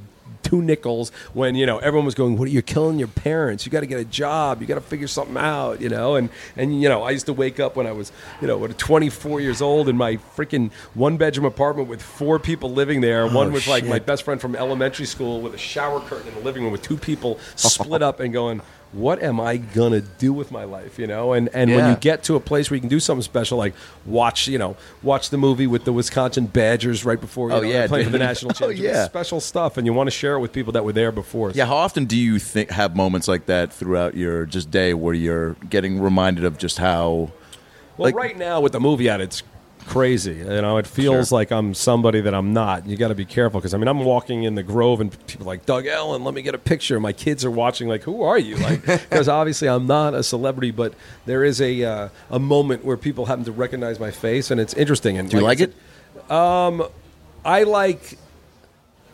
two nickels, when, you know, everyone was going, what are you killing your parents? You got to get a job. You got to figure something out, you know? And, and, you know, I used to wake up when I was, you know, twenty-four years old in my freaking one-bedroom apartment with four people living there. Oh, one with, shit. like, my best friend from elementary school with a shower curtain in the living room with two people split up and going, what am I going to do with my life, you know? And and yeah. when you get to a place where you can do something special, like watch, you know, watch the movie with the Wisconsin Badgers right before you oh, know, yeah, playing for the national championship. Oh, yeah. It's special stuff, and you want to share it with people that were there before. So. Yeah, how often do you think have moments like that throughout your just day where you're getting reminded of just how... Well, like, right now with the movie out, it's crazy. You know, it feels sure. like I'm somebody that I'm not. You got to be careful because, I mean, I'm walking in the Grove and people are like, Doug Ellin, let me get a picture. My kids are watching like, who are you? Like, because obviously I'm not a celebrity, but there is a uh, a moment where people happen to recognize my face, and it's interesting. And do you like, like it? Um, I like...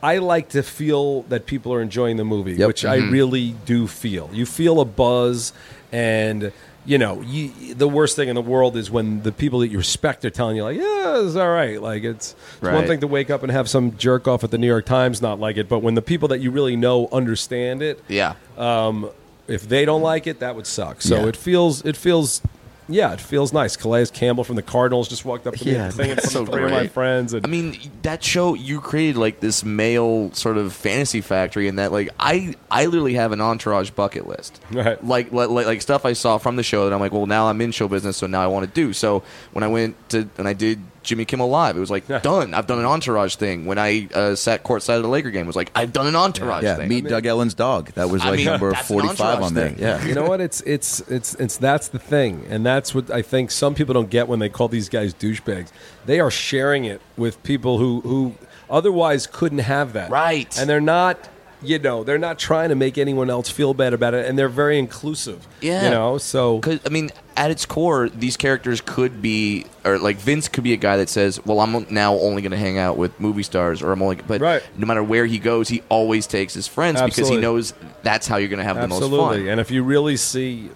I like to feel that people are enjoying the movie, yep. which mm-hmm. I really do feel. You feel a buzz, and you know, you, the worst thing in the world is when the people that you respect are telling you, like, yeah, it's all right. Like, it's, it's right. one thing to wake up and have some jerk off at the New York Times not like it, but when the people that you really know understand it, yeah. Um, if they don't like it, that would suck. So yeah. it feels, it feels. Yeah, it feels nice. Calais Campbell from the Cardinals just walked up to me yeah, and sang it from three of my friends. And I mean, that show, you created like this male sort of fantasy factory, and that like I, I literally have an Entourage bucket list. Right. Like, like like stuff I saw from the show that I'm like, well, now I'm in show business, so now I want to do. So when I went to and I did Jimmy Kimmel Live, it was like, yeah. done. I've done an Entourage thing. When I uh, sat courtside at the Laker game, it was like, I've done an Entourage yeah, yeah. thing. Meet I mean, Doug Ellen's dog. That was like I mean, number forty-five on there. Yeah. You know what? It's, it's, it's, it's, that's the thing. And that's what I think some people don't get when they call these guys douchebags. They are sharing it with people who, who otherwise couldn't have that. Right. And they're not, you know, they're not trying to make anyone else feel bad about it. And they're very inclusive. Yeah. You know, so. 'Cause, I mean, at its core, these characters could be, or like Vince could be a guy that says, well, I'm now only going to hang out with movie stars, or I'm only, but right. no matter where he goes, he always takes his friends Absolutely. because he knows that's how you're going to have Absolutely. the most fun. Absolutely. And if you really see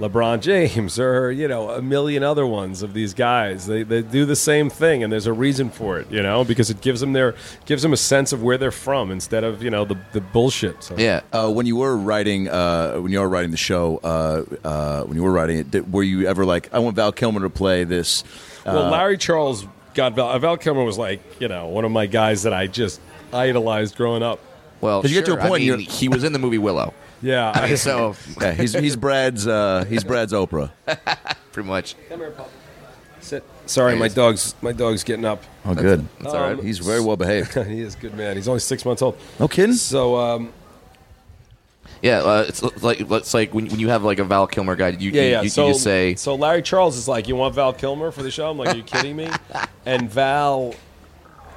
LeBron James or, you know, a million other ones of these guys, they they do the same thing, and there's a reason for it, you know, because it gives them their gives them a sense of where they're from instead of, you know, the the bullshit. So. Yeah. Uh, when you were writing, uh, when you were writing the show, uh, uh, when you were writing it, did, were you ever like, I want Val Kilmer to play this? Uh, well, Larry Charles got Val. Val Kilmer was like, you know, one of my guys that I just idolized growing up. Well, because you sure, get to a point, I mean, you're, he was in the movie Willow. Yeah, I, so yeah, he's he's Brad's uh, he's Brad's Oprah, pretty much. Come here, Pop. Sit. Sorry, my dog's my dog's getting up. Oh, that's, good. That's um, all right. He's very well behaved. He is a good man. He's only six months old. No kidding. So, um, yeah, uh, it's like it's like when when you have like a Val Kilmer guy, you yeah, you, yeah. you, so, you just say. So Larry Charles is like, you want Val Kilmer for the show? I'm like, are you kidding me? And Val,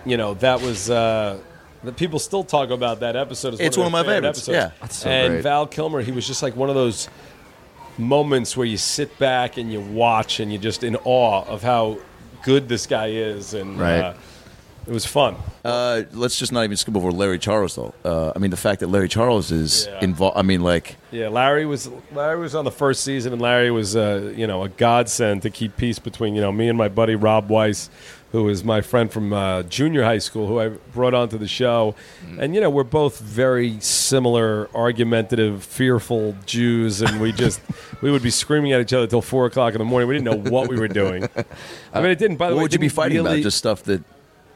you know, that was. Uh, The people still talk about that episode. As it's one of, one of my favorites. Episodes. Yeah, that's so and great. Val Kilmer, he was just like one of those moments where you sit back and you watch, and you're just in awe of how good this guy is, and right. uh, it was fun. Uh, let's just not even skip over Larry Charles, though. Uh, I mean, the fact that Larry Charles is yeah. involved. I mean, like yeah, Larry was Larry was on the first season, and Larry was uh, you know a godsend to keep peace between you know me and my buddy Rob Weiss, who is my friend from uh, junior high school, who I brought onto the show. And, you know, we're both very similar, argumentative, fearful Jews, and we just, we would be screaming at each other till four o'clock in the morning. We didn't know what we were doing. I mean, it didn't, by the what way. What would you be fighting really, about? Just stuff that...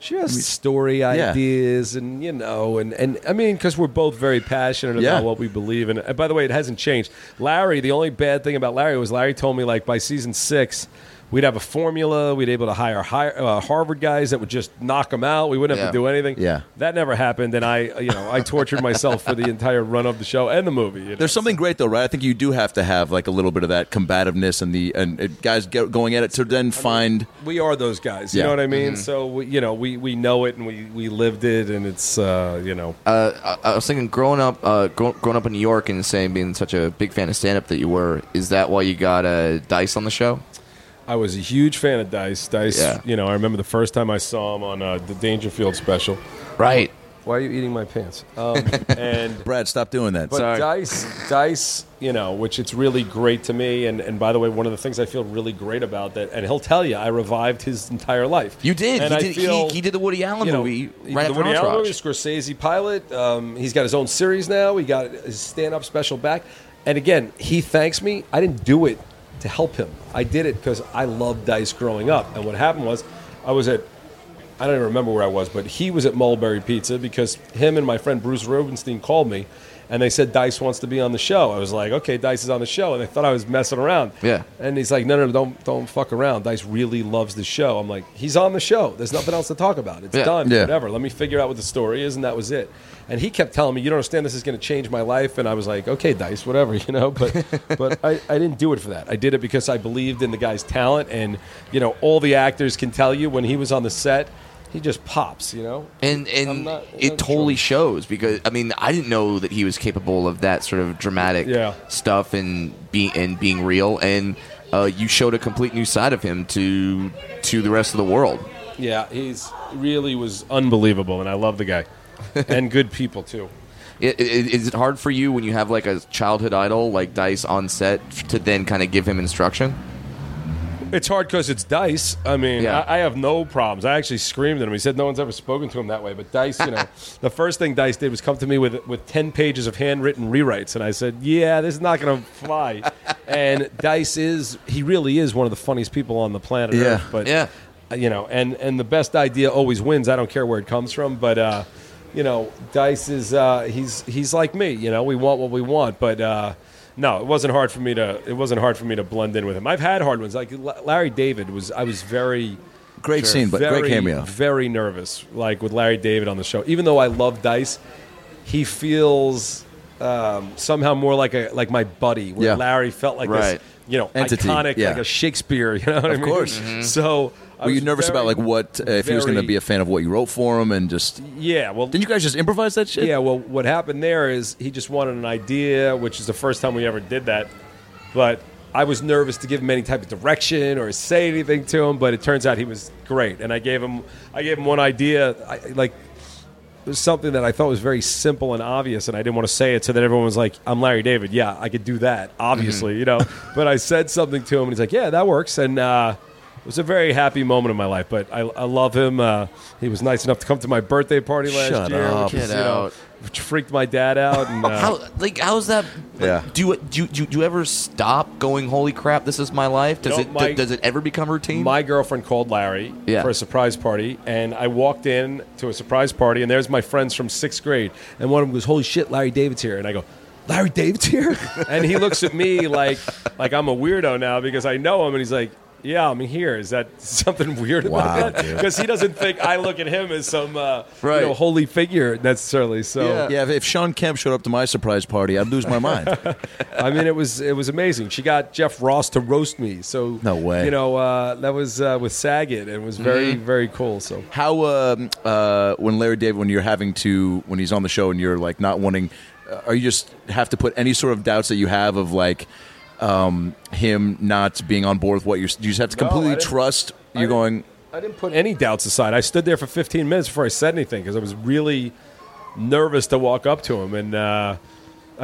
Just I mean, story yeah. ideas and, you know, and, and I mean, because we're both very passionate about yeah. what we believe in. And by the way, it hasn't changed. Larry, the only bad thing about Larry was Larry told me, like, by season six... We'd have a formula. We'd be able to hire high, uh, Harvard guys that would just knock them out. We wouldn't have yeah. to do anything. Yeah. That never happened, and I you know, I tortured myself for the entire run of the show and the movie. You know? There's something great, though, right? I think you do have to have like a little bit of that combativeness and the and uh, guys get going at it to then I find... Mean, we are those guys. You yeah. know what I mean? Mm-hmm. So we, you know, we, we know it, and we, we lived it, and it's, uh, you know... Uh, I, I was thinking growing up uh, grow, growing up in New York and saying being such a big fan of stand-up that you were, is that why you got uh, Dice on the show? I was a huge fan of Dice. Dice, yeah. you know, I remember the first time I saw him on uh, the Dangerfield special. Right. Why are you eating my pants? Um, and Brad, stop doing that. But Sorry. Dice, Dice, you know, which it's really great to me. And, and by the way, one of the things I feel really great about that, and he'll tell you, I revived his entire life. You did. And he, I did feel, he, he did the Woody Allen you know, movie. Right the Woody Allen movie, Scorsese pilot. Um, he's got his own series now. He got his stand-up special back. And again, he thanks me. I didn't do it to help him. I did it because I loved Dice growing up. And what happened was, I was at, I don't even remember where I was, but he was at Mulberry Pizza because him and my friend Bruce Rubenstein called me, and they said, Dice wants to be on the show. I was like, okay, Dice is on the show. And they thought I was messing around. Yeah. And he's like, no, no, no, don't don't fuck around. Dice really loves the show. I'm like, he's on the show. There's nothing else to talk about. It's yeah. done, yeah. whatever. Let me figure out what the story is. And that was it. And he kept telling me, you don't understand, this is going to change my life. And I was like, okay, Dice, whatever, you know. But but I, I didn't do it for that. I did it because I believed in the guy's talent. And, you know, all the actors can tell you when he was on the set, he just pops, you know? And and not, it totally sure. shows because, I mean, I didn't know that he was capable of that sort of dramatic yeah. stuff and, be, and being real. And uh, you showed a complete new side of him to to the rest of the world. Yeah, he's really was unbelievable, and I love the guy. and good people too. It, it, is it hard for you when you have like a childhood idol like Dice on set to then kind of give him instruction? It's hard because it's Dice. I mean, yeah. I, I have no problems. I actually screamed at him. He said no one's ever spoken to him that way. But Dice, you know, the first thing Dice did was come to me with with ten pages of handwritten rewrites, and I said, "Yeah, this is not going to fly." And Dice is he really is one of the funniest people on the planet yeah. Earth. But yeah. you know, and and the best idea always wins. I don't care where it comes from, but uh, you know, Dice is uh, he's he's like me. You know, we want what we want, but. Uh, No, it wasn't hard for me to. It wasn't hard for me to blend in with him. I've had hard ones. Like L- Larry David was. I was very great sure, scene, but very, great cameo. Very nervous, like with Larry David on the show. Even though I love Dice, he feels um, somehow more like a like my buddy. Where yeah. Larry felt like right. this, you know, entity. Iconic, yeah. like a Shakespeare. You know what of I mean? Of course. Mm-hmm. So. Were you nervous very, about like what uh, if very, he was going to be a fan of what you wrote for him and just yeah well didn't you guys just improvise that shit? Yeah, well, what happened there is he just wanted an idea, which is the first time we ever did that. But I was nervous to give him any type of direction or say anything to him. But it turns out he was great, and I gave him I gave him one idea, I, like it was something that I thought was very simple and obvious, and I didn't want to say it so that everyone was like, "I'm Larry David, yeah, I could do that, obviously," mm-hmm. you know. But I said something to him, and he's like, "Yeah, that works," and. uh It was a very happy moment in my life, but I, I love him. Uh, he was nice enough to come to my birthday party last Shut year, up. Which, was, you know, which freaked my dad out. And, uh, how like how is that? Like, yeah. Do you do you, do you ever stop going? Holy crap! This is my life. Does you know, it my, does it ever become routine? My girlfriend called Larry yeah. for a surprise party, and I walked in to a surprise party, and there's my friends from sixth grade, and one of them goes, "Holy shit, Larry David's here!" And I go. Larry David's here, and he looks at me like like I'm a weirdo now because I know him, and he's like, "Yeah, I'm here." Is that something weird about wow, that? Because he doesn't think I look at him as some uh, right. you know, holy figure necessarily. So yeah. yeah, if Sean Kemp showed up to my surprise party, I'd lose my mind. I mean, it was it was amazing. She got Jeff Ross to roast me. So no way. You know uh, that was uh, with Saget. It was very mm-hmm. very cool. So how um, uh, when Larry David, when you're having to when he's on the show and you're like not wanting. Or you just have to put any sort of doubts that you have of like um, him not being on board with what you're. You just have to completely no, trust. You're I going. I didn't put any doubts aside. I stood there for fifteen minutes before I said anything because I was really nervous to walk up to him, and uh,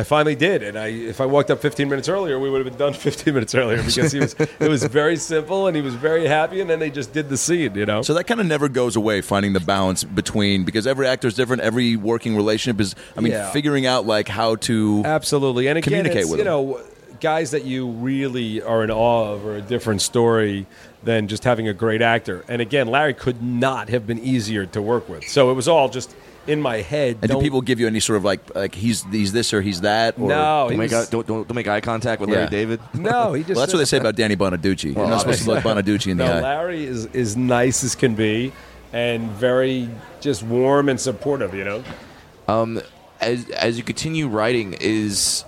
I finally did. And I, if I walked up fifteen minutes earlier, we would have been done fifteen minutes earlier because he was. It was very simple, and he was very happy. And then they just did the scene, you know. So that kind of never goes away. Finding the balance between because every actor is different, every working relationship is. I mean, yeah. figuring out like how to absolutely and again, communicate it's, with you them. Know. Guys that you really are in awe of are a different story than just having a great actor. And again, Larry could not have been easier to work with. So it was all just in my head. And do people give you any sort of like, like he's he's this or he's that? Or no. Don't, make, was, eye, don't, don't, don't make eye contact with yeah. Larry David? No. He just well, that's what they say about Danny Bonaducci. Well, You're not supposed to look Bonaducci in the no, eye. Larry is as nice as can be and very just warm and supportive, you know? Um, as as you continue writing, is...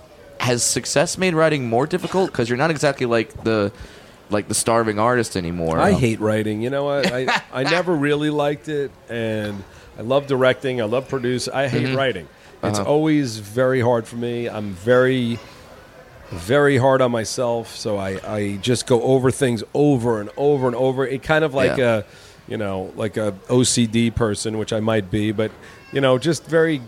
Has success made writing more difficult? Because you're not exactly like the like the starving artist anymore. I hate writing. You know, I, I, I never really liked it. And I love directing. I love producing. I hate mm-hmm. writing. It's uh-huh. always very hard for me. I'm very, very hard on myself. So I, I just go over things over and over and over. It kind of like yeah. a, you know, like a O C D person, which I might be. But, you know, just very...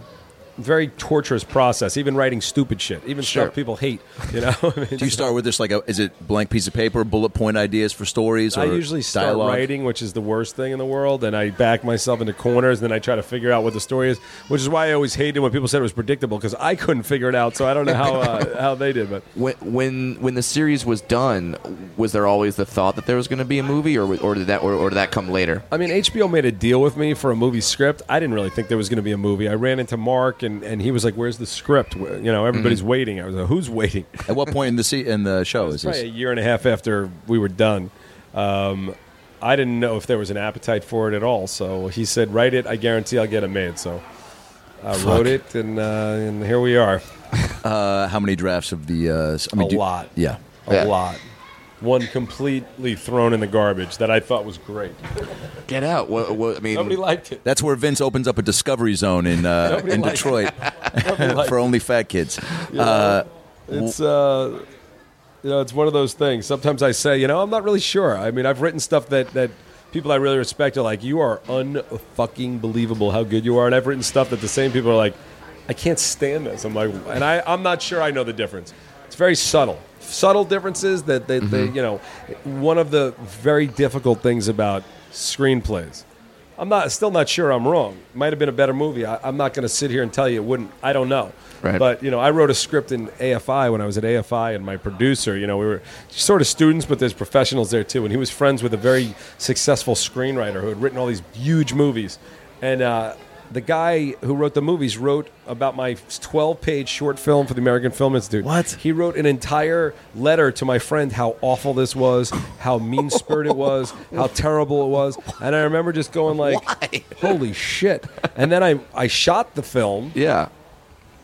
Very torturous process. Even writing stupid shit, even sure. stuff people hate. You know. I mean, do you start with just like a? Is it blank piece of paper, bullet point ideas for stories? Or I usually start dialogue? writing, which is the worst thing in the world, and I back myself into corners. Then I try to figure out what the story is, which is why I always hated when people said it was predictable because I couldn't figure it out. So I don't know how uh, how they did. But when, when when the series was done, was there always the thought that there was going to be a movie, or or did that or, or did that come later? I mean, H B O made a deal with me for a movie script. I didn't really think there was going to be a movie. I ran into Mark. And, and he was like, "Where's the script? You know, everybody's mm-hmm. waiting." I was like, "Who's waiting?" At what point in the se- in the show is this? Probably a year and a half after we were done. Um, I didn't know if there was an appetite for it at all. So he said, "Write it. I guarantee I'll get it made." So I Fuck. wrote it, and uh, and here we are. Uh, how many drafts of the? Uh, I mean, a do, lot. Yeah, a yeah. lot. One completely thrown in the garbage that I thought was great. Get out! What, what, I mean, nobody liked it. That's where Vince opens up a Discovery Zone in uh, in Detroit for only fat kids. You know, uh, it's uh, you know, it's one of those things. Sometimes I say, you know, I'm not really sure. I mean, I've written stuff that that people I really respect are like, you are un-fucking believable how good you are. And I've written stuff that the same people are like, I can't stand this. I'm like, and I, I'm not sure I know the difference. It's very subtle. Subtle differences that they, mm-hmm. they, you know, one of the very difficult things about screenplays. I'm not, still not sure I'm wrong. Might have been a better movie. I, I'm not going to sit here and tell you it wouldn't. I don't know. Right. But, you know, I wrote a script in A F I when I was at A F I, and my producer, you know, we were sort of students, but there's professionals there too. And he was friends with a very successful screenwriter who had written all these huge movies. And uh, the guy who wrote the movies wrote about my twelve-page short film for the American Film Institute. What? He wrote an entire letter to my friend how awful this was, how mean-spirited it was, how terrible it was. And I remember just going like, why? Holy shit. And then I, I shot the film. Yeah.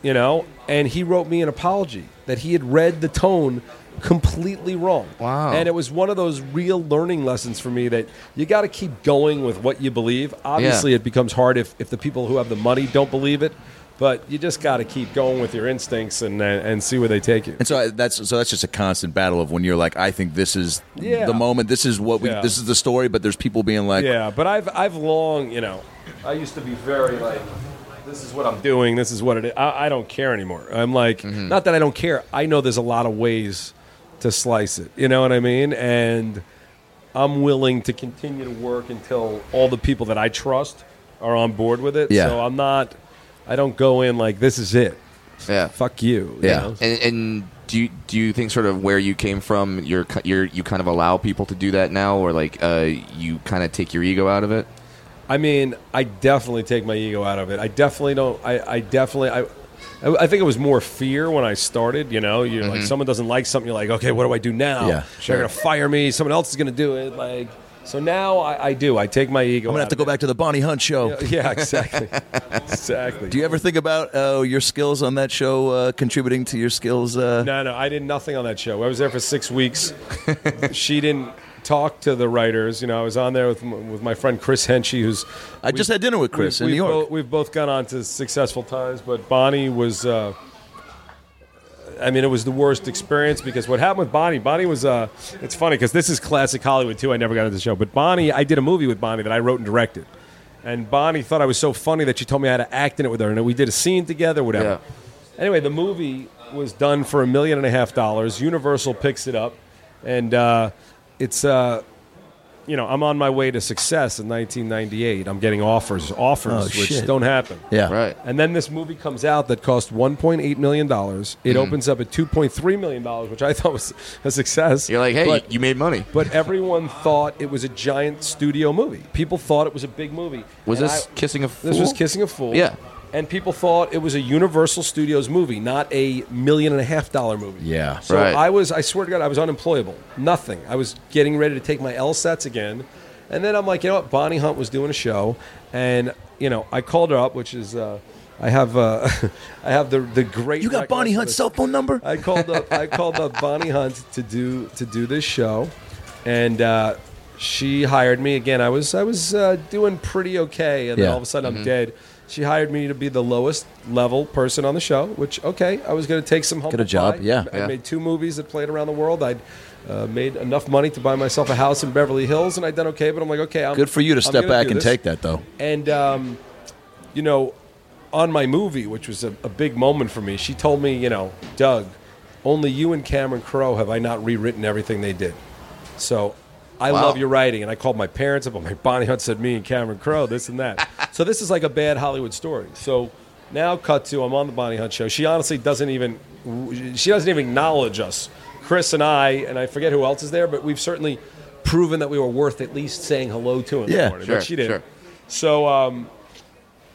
You know, and he wrote me an apology that he had read the tone completely wrong. Wow. And it was one of those real learning lessons for me that you got to keep going with what you believe. Obviously, yeah. It becomes hard if, if the people who have the money don't believe it, but you just got to keep going with your instincts and, and and see where they take you. And so that's so that's just a constant battle of when you're like, I think this is yeah. the moment, this is what we, yeah. this is the story, but there's people being like, yeah. But I've I've long, you know, I used to be very like, this is what I'm doing, this is what it is. I, I don't care anymore. I'm like, mm-hmm. not that I don't care. I know there's a lot of ways to slice it. You know what I mean? And I'm willing to continue to work until all the people that I trust are on board with it. Yeah. So I'm not, I don't go in like, this is it. Yeah. Fuck you. you yeah. know? And, and do you, do you think sort of where you came from, you're, you're, you kind of allow people to do that now, or like uh, you kind of take your ego out of it? I mean, I definitely take my ego out of it. I definitely don't. I, I definitely. I, I think it was more fear when I started. You know, you mm-hmm. like someone doesn't like something. You're like, okay, what do I do now? Yeah, sure. They're gonna fire me. Someone else is gonna do it. Like, so now I, I do. I take my ego. I'm gonna out have to of go it. Back to the Bonnie Hunt show. Yeah, yeah, exactly, exactly. Do you ever think about uh, your skills on that show uh, contributing to your skills? Uh... No, no, I did nothing on that show. I was there for six weeks. She didn't talk to the writers. You know, I was on there with with my friend Chris Henchy, who's I we, just had dinner with Chris we, in New York. Both, we've both gone on to successful times, but Bonnie was uh, I mean, it was the worst experience because what happened with Bonnie, Bonnie was uh, it's funny because this is classic Hollywood too. I never got into the show, but Bonnie, I did a movie with Bonnie that I wrote and directed, and Bonnie thought I was so funny that she told me I had to act in it with her, and we did a scene together, whatever. Yeah. Anyway, the movie was done for a million and a half dollars. Universal picks it up, and uh it's, uh, you know, I'm on my way to success in nineteen ninety-eight. I'm getting offers, offers oh, which shit. don't happen. Yeah, right. And then this movie comes out that cost one point eight million dollars. It mm. opens up at two point three million dollars, which I thought was a success. You're like, hey, but, you made money. But everyone thought it was a giant studio movie. People thought it was a big movie. Was and this I, Kissing a Fool? This was Kissing a Fool. Yeah. And people thought it was a Universal Studios movie, not a million and a half dollar movie. Yeah, so right. I was, I swear to God, I was unemployable. Nothing. I was getting ready to take my LSATs again. And then I'm like, you know what? Bonnie Hunt was doing a show. And, you know, I called her up, which is, uh, I have uh, I have the the great... You got Bonnie Hunt's cell phone number? I called up I called up Bonnie Hunt to do to do this show. And uh, she hired me. Again, I was, I was uh, doing pretty okay. And yeah. then all of a sudden mm-hmm. I'm dead. She hired me to be the lowest level person on the show, which, okay, I was going to take some humble pie. Get a job, yeah. I yeah. made two movies that played around the world. I'd uh, made enough money to buy myself a house in Beverly Hills, and I'd done okay, but I'm like, okay, I'm good for you to I'm step back and this. Take that, though. And, um, you know, on my movie, which was a, a big moment for me, she told me, you know, Doug, only you and Cameron Crowe have I not rewritten everything they did. So... I wow. love your writing. And I called my parents up. I'm like, Bonnie Hunt said me and Cameron Crowe, this and that. So this is like a bad Hollywood story. So now cut to, I'm on the Bonnie Hunt show. She honestly doesn't even, she doesn't even acknowledge us. Chris and I, and I forget who else is there, but we've certainly proven that we were worth at least saying hello to in yeah, the morning. Sure, but she didn't. Sure. So um,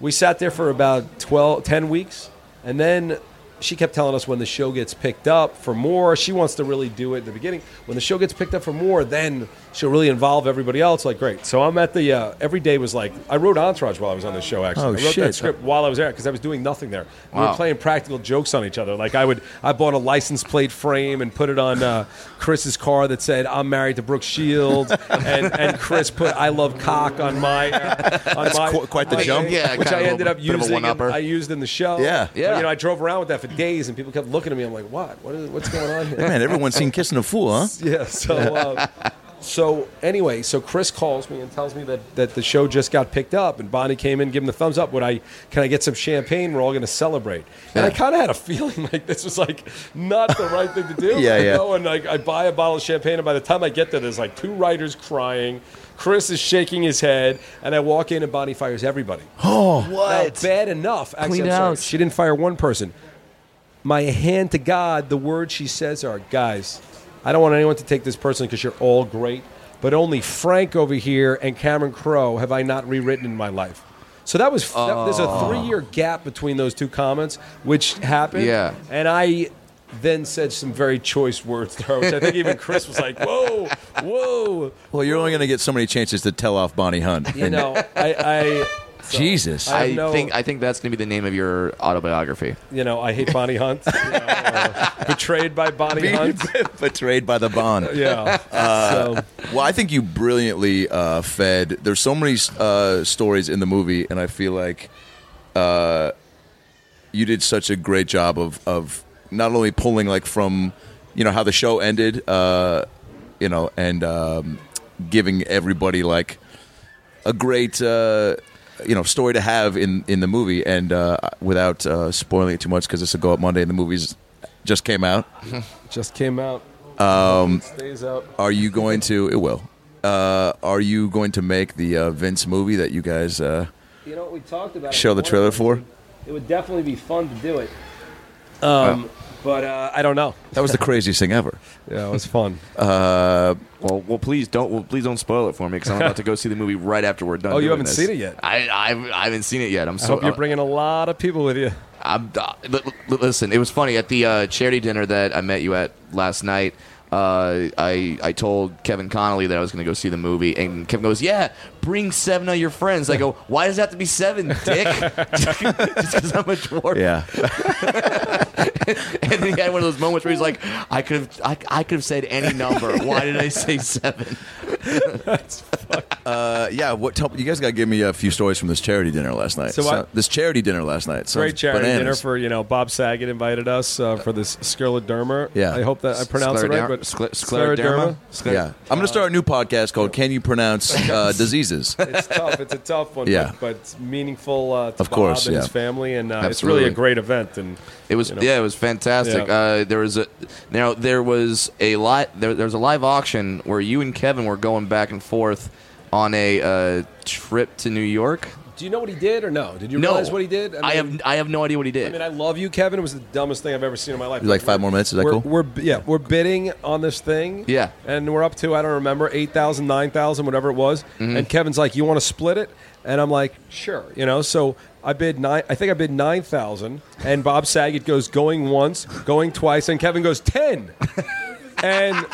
we sat there for about twelve, ten weeks. And then she kept telling us when the show gets picked up for more, she wants to really do it in the beginning. When the show gets picked up for more, then she'll really involve everybody else. Like, great. So I'm at the, uh, every day was like, I wrote Entourage while I was on this show, actually. Oh, I wrote shit. that script while I was there because I was doing nothing there. Wow. We were playing practical jokes on each other. Like I would, I bought a license plate frame and put it on uh, Chris's car that said, I'm married to Brooke Shields. and, and Chris put, I love cock on my, uh, on that's my. Qu- quite the I, jump. Yeah, which I ended up using, and I used in the show. Yeah, yeah. But, you know, I drove around with that for days, and people kept looking at me. I'm like, what? What is? What's going on here? Man, everyone's seen Kissing a Fool, huh? Yeah. So, um, So anyway, so Chris calls me and tells me that, that the show just got picked up, and Bonnie came in, give him the thumbs up. Would I? Can I get some champagne? We're all going to celebrate. And I kind of had a feeling like this was like not the right thing to do. yeah, you yeah. know? And I, I buy a bottle of champagne, and by the time I get there, there's like two writers crying. Chris is shaking his head, and I walk in, and Bonnie fires everybody. Oh, what? Now, bad enough. Actually, I'm sorry, she didn't fire one person. My hand to God, the words she says are, guys, I don't want anyone to take this personally because you're all great, but only Frank over here and Cameron Crowe have I not rewritten in my life. So that was uh, that, there's a three-year gap between those two comments, which happened. Yeah. And I then said some very choice words to her, which I think even Chris was like, whoa, whoa. Well, you're only going to get so many chances to tell off Bonnie Hunt. You know, I... I So, Jesus, I, I think I think that's going to be the name of your autobiography. You know, I hate Bonnie Hunt. You know, uh, betrayed by Bonnie Hunt. Betrayed by the Bon. Yeah. Uh, so. Well, I think you brilliantly uh, fed. There's so many uh, stories in the movie, and I feel like uh, you did such a great job of of not only pulling like from you know how the show ended, uh, you know, and um, giving everybody like a great. Uh, you know, story to have in, in the movie, and uh, without uh, spoiling it too much, because this will go up Monday, and the movies just came out. just came out. Um, it stays out. Are you going to? It will. Uh, are you going to make the uh, Vince movie that you guys? Uh, you know what we talked about. Show the trailer for. It would definitely be fun to do it. Um, wow. But uh, I don't know. That was the craziest thing ever. Yeah, it was fun. Uh, well, well, please don't, well, please don't spoil it for me because I'm about to go see the movie right after we're done. Oh, you haven't this. seen it yet? I, I, I haven't seen it yet. I'm so. I hope you're uh, bringing a lot of people with you. I'm, uh, listen, it was funny at the uh, charity dinner that I met you at last night. Uh, I I told Kevin Connolly that I was going to go see the movie, and Kevin goes, "Yeah, bring seven of your friends." I go, "Why does it have to be seven, Dick? Just because I'm a dwarf." Yeah. And then he had one of those moments where he's like, "I could have, I, I could have said any number. Why did I say seven?" That's fuck. Uh, yeah. What? Tell, you guys got to give me a few stories from this charity dinner last night. So, so I, this charity dinner last night. Great charity bananas. dinner for you know Bob Saget invited us uh, for this scleroderma. Yeah. I hope that I pronounced Scler- it right. But Scler- scleroderma. Scler- yeah. I'm gonna start a new podcast called "Can You Pronounce uh, Diseases?" It's tough. It's a tough one. Yeah. But, but it's meaningful uh, to of Bob course, and yeah. his family, and uh, it's really a great event. And it was you know, yeah. It was fantastic. Yeah. Uh, there was a now there was a li- there, there was a live auction where you and Kevin were going back and forth on a uh, trip to New York. Do you know what he did or no? Did you no. realize what he did? I, mean, I have I have no idea what he did. I mean, I love you, Kevin. It was the dumbest thing I've ever seen in my life. Like five more minutes? Is that we're, cool? We're yeah, we're bidding on this thing. Yeah, and we're up to I don't remember eight thousand, nine thousand, whatever it was. Mm-hmm. And Kevin's like, "You want to split it?" And I'm like, "Sure," you know. So I bid nine. I think I bid nine thousand. And Bob Saget goes going once, going twice, and Kevin goes ten. And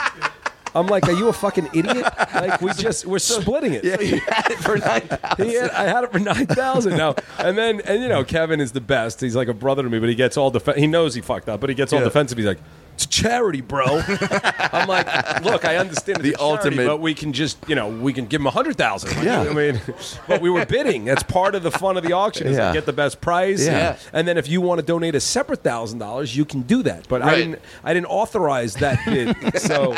I'm like, "Are you a fucking idiot? Like we just we're splitting it." Yeah, so you had it for nine thousand. I had it for nine thousand. Now and then, and you know, Kevin is the best. He's like a brother to me, but he gets all def- He knows he fucked up, but he gets all yeah. defensive. He's like, "It's charity, bro." I'm like, "Look, I understand the charity, ultimate, but we can just, you know, we can give him a hundred thousand. Yeah, I mean, but we were bidding. That's part of the fun of the auction is yeah. to get the best price. Yeah, and, and then if you want to donate a separate thousand dollars, you can do that. But right. I didn't, I didn't authorize that bid. So,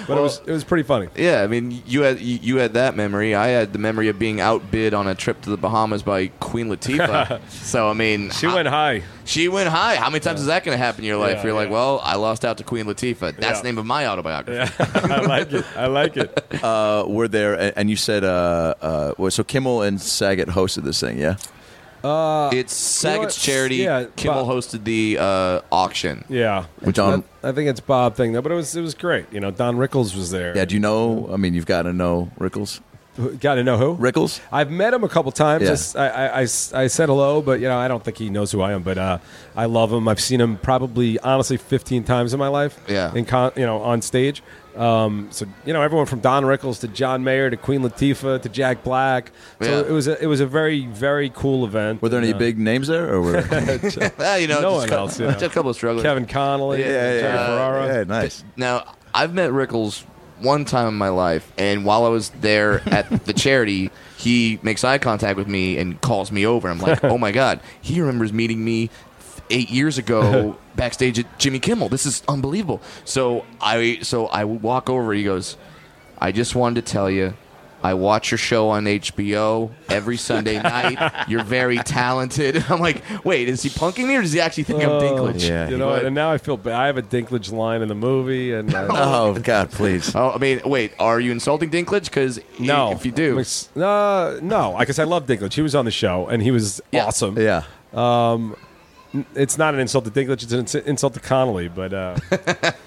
but well, it was, it was pretty funny. Yeah, I mean, you had, you had that memory. I had the memory of being outbid on a trip to the Bahamas by Queen Latifah. So I mean, she I, went high. She went high. How many times yeah. is that going to happen in your life? Yeah, You're yeah. like, well, I lost out to Queen Latifah. That's yeah. the name of my autobiography. Yeah. I like it. I like it. Uh, we're there, and, and you said, uh, uh, well, so Kimmel and Saget hosted this thing, yeah? Uh, it's Saget's you know charity. Yeah, Kimmel Bob. hosted the uh, auction. Yeah. Which on, I think it's Bob thing, though, but it was it was great. You know, Don Rickles was there. Yeah, do you know? I mean, you've got to know Rickles. Got to know who? Rickles. I've met him a couple times. Yeah. I, I, I, I said hello, but you know I don't think he knows who I am. But uh, I love him. I've seen him probably, honestly, fifteen times in my life. Yeah. In con- you know, on stage. Um, so you know, everyone from Don Rickles to John Mayer to Queen Latifah to Jack Black. So yeah. it was a, it was a very very cool event. Were there and, any uh, big names there, or were well, you know, no one co- else? You know. Just a couple of strugglers. Kevin Connolly. Yeah, yeah, Jerry uh, Ferrara. Yeah, nice. Now I've met Rickles one time in my life, and while I was there at the charity, he makes eye contact with me and calls me over. I'm like, oh my God, he remembers meeting me eight years ago backstage at Jimmy Kimmel. This is unbelievable. So I so I walk over. He goes, I just wanted to tell you, I watch your show on H B O every Sunday night. You're very talented. I'm like, wait, is he punking me or does he actually think oh, I'm Dinklage? Yeah. You know, but, and now I feel bad. I have a Dinklage line in the movie. And I, oh, God, please. Oh, I mean, wait, are you insulting Dinklage? Because no, if you do. Uh, no, because I love Dinklage. He was on the show, and he was yeah. awesome. Yeah. Um, it's not an insult to Dinklage. It's an insult to Connolly, but... Uh,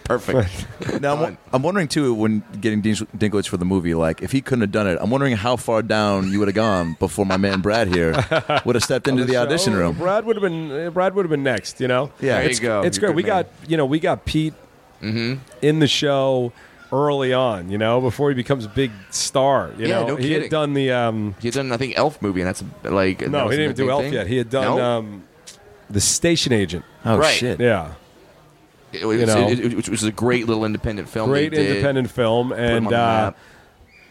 perfect. But now, I'm, I'm wondering, too, when getting Dinklage for the movie, like, if he couldn't have done it, I'm wondering how far down you would have gone before my man Brad here would have stepped into the, the audition room. Brad would have been Brad would have been next, you know? Yeah, there you go. It's great. We got, you know, we got Pete mm-hmm. in the show early on, you know, before he becomes a big star. You yeah, know? no kidding. He had done the... Um, he had done, I think, Elf movie, and that's, like... No, that he didn't even do Elf thing. yet. He had done... No? Um, The Station Agent. Oh, right. shit. Yeah. It was, you know, it, it, it was a great little independent film. Great independent film. And uh,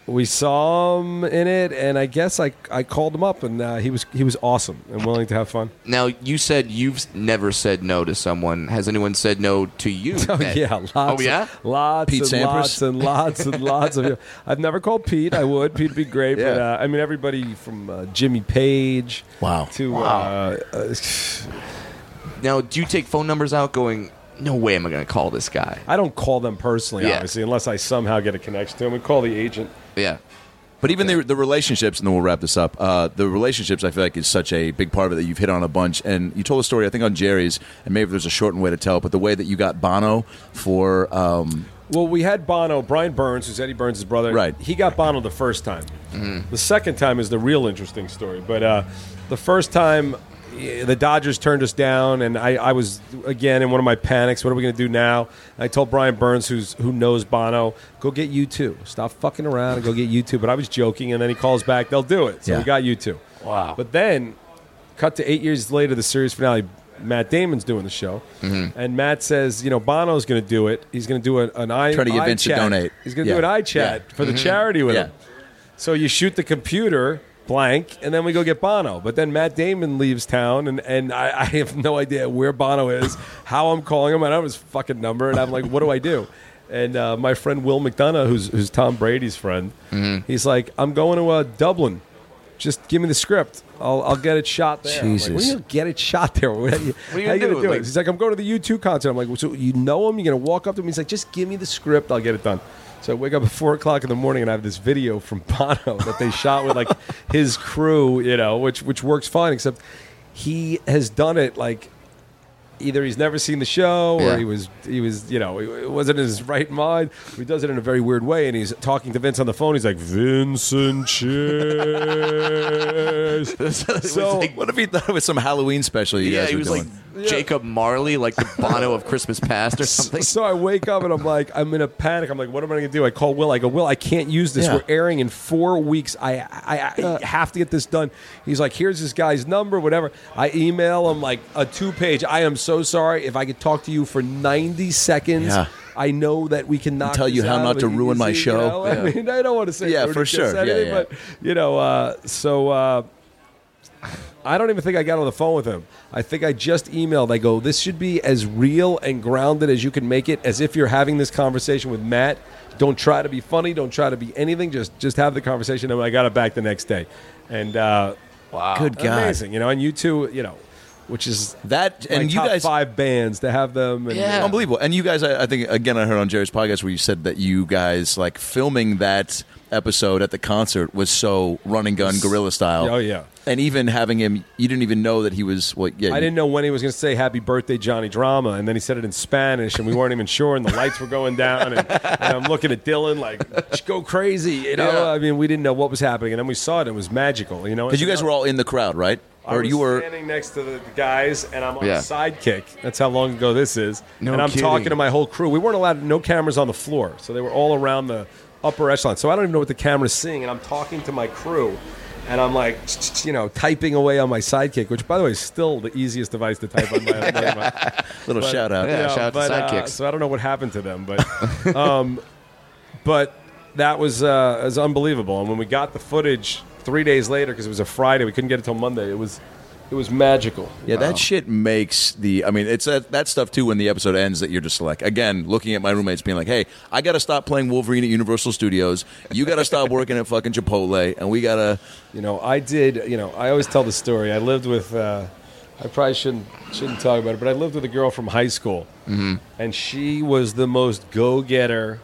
we saw him in it, and I guess I, I called him up, and uh, he was he was awesome and willing to have fun. Now, you said you've never said no to someone. Has anyone said no to you? Oh, Ed? yeah. Lots oh, yeah? Of, lots Pete and Sampras? lots and lots and lots of you. I've never called Pete. I would. Pete would be great. Yeah. But, uh, I mean, everybody from uh, Jimmy Page wow. to... Wow. Uh, uh, Now, do you take phone numbers out going, no way am I going to call this guy? I don't call them personally, yeah. obviously, unless I somehow get a connection to him. We call the agent. Yeah. But even yeah. the, the relationships, and then we'll wrap this up, uh, the relationships I feel like is such a big part of it that you've hit on a bunch. And you told a story, I think, on Jerry's, and maybe there's a shortened way to tell, but the way that you got Bono for... Um, well, we had Bono, Brian Burns, who's Eddie Burns' brother. Right. He got Bono the first time. Mm-hmm. The second time is the real interesting story. But uh, the first time... The Dodgers turned us down, and I, I was, again, in one of my panics. What are we going to do now? I told Brian Burns, who's who knows Bono, go get U two. Stop fucking around and go get U two. But I was joking, and then he calls back, they'll do it. So yeah. we got U two. Wow. But then, cut to eight years later, the series finale, Matt Damon's doing the show. Mm-hmm. And Matt says, you know, Bono's going to do it. He's going to do an, an eye chat. Trying to get Vince to donate. He's going to yeah. do an eye chat yeah. for mm-hmm. the charity with yeah. him. So you shoot the computer... blank, and then we go get Bono. But then Matt Damon leaves town, and, and I, I have no idea where Bono is, how I'm calling him. I don't have his fucking number, and I'm like, what do I do? And uh, my friend Will McDonough, who's who's Tom Brady's friend, mm-hmm. he's like, I'm going to uh, Dublin. Just give me the script. I'll I'll get it shot there. Jesus. I'm like, what do you get it shot there? What are you, what are you, how you gonna do? do it? Like, he's like, I'm going to the U two concert. I'm like, well, so you know him? You're going to walk up to him? He's like, just give me the script. I'll get it done. So I wake up at four o'clock in the morning and I have this video from Bono that they shot with, like, his crew, you know, which which works fine, except he has done it, like, either he's never seen the show or yeah. he was, he was you know, it wasn't in his right mind. He does it in a very weird way, and he's talking to Vince on the phone. He's like, Vincent Chase. So, like, what if he thought it was some Halloween special you yeah, guys were doing? Yeah, he was like... Yeah. Jacob Marley, like the Bono of Christmas Past or something. So, so I wake up and I'm like, I'm in a panic. I'm like, what am I going to do? I call Will. I go, Will, I can't use this. Yeah. We're airing in four weeks. I, I I have to get this done. He's like, here's this guy's number, whatever. I email him like a two-page. I am so sorry. If I could talk to you for ninety seconds, yeah. I know that we can knock tell you how not to ruin easy, my show. You know? yeah. I mean, I don't want to say yeah, for sure. Anything, yeah, yeah. But you know, uh, so. Uh, I don't even think I got on the phone with him. I think I just emailed. I go, this should be as real and grounded as you can make it, as if you're having this conversation with Matt. Don't try to be funny. Don't try to be anything. Just just have the conversation. And I got it back the next day. And uh, wow, good God. Amazing. You know, and you two, you know, which is that and you top guys five bands to have them. And, yeah, unbelievable. And you guys, I, I think again, I heard on Jerry's podcast where you said that you guys like filming that episode at the concert was so run and gun guerrilla style. Oh yeah. And even having him, you didn't even know that he was... Well, yeah, I didn't know when he was going to say, happy birthday, Johnny Drama. And then he said it in Spanish, and we weren't even sure, and the lights were going down. And, and I'm looking at Dylan like, go crazy. You know, yeah. I mean, we didn't know what was happening. And then we saw it. It was magical. You know, because you guys were all in the crowd, right? I or was you were standing next to the guys, and I'm on yeah. a sidekick. That's how long ago this is. No and I'm kidding. talking to my whole crew. We weren't allowed... No cameras on the floor. So they were all around the upper echelon. So I don't even know what the camera's seeing. And I'm talking to my crew. And I'm like, you know, typing away on my sidekick, which, by the way, is still the easiest device to type on my own. my, Little but, shout out. Yeah, you know, shout but, out to sidekicks. Uh, so I don't know what happened to them, but um, but that was, uh, was unbelievable. And when we got the footage three days later, because it was a Friday, we couldn't get it till Monday, it was It was magical. Yeah, wow. That shit makes the... I mean, it's that, that stuff, too, when the episode ends that you're just like... Again, looking at my roommates being like, hey, I got to stop playing Wolverine at Universal Studios. You got to stop working at fucking Chipotle. And we got to... You know, I did... You know, I always tell the story. I lived with... Uh, I probably shouldn't shouldn't talk about it, but I lived with a girl from high school. Mm-hmm. And she was the most go-getter...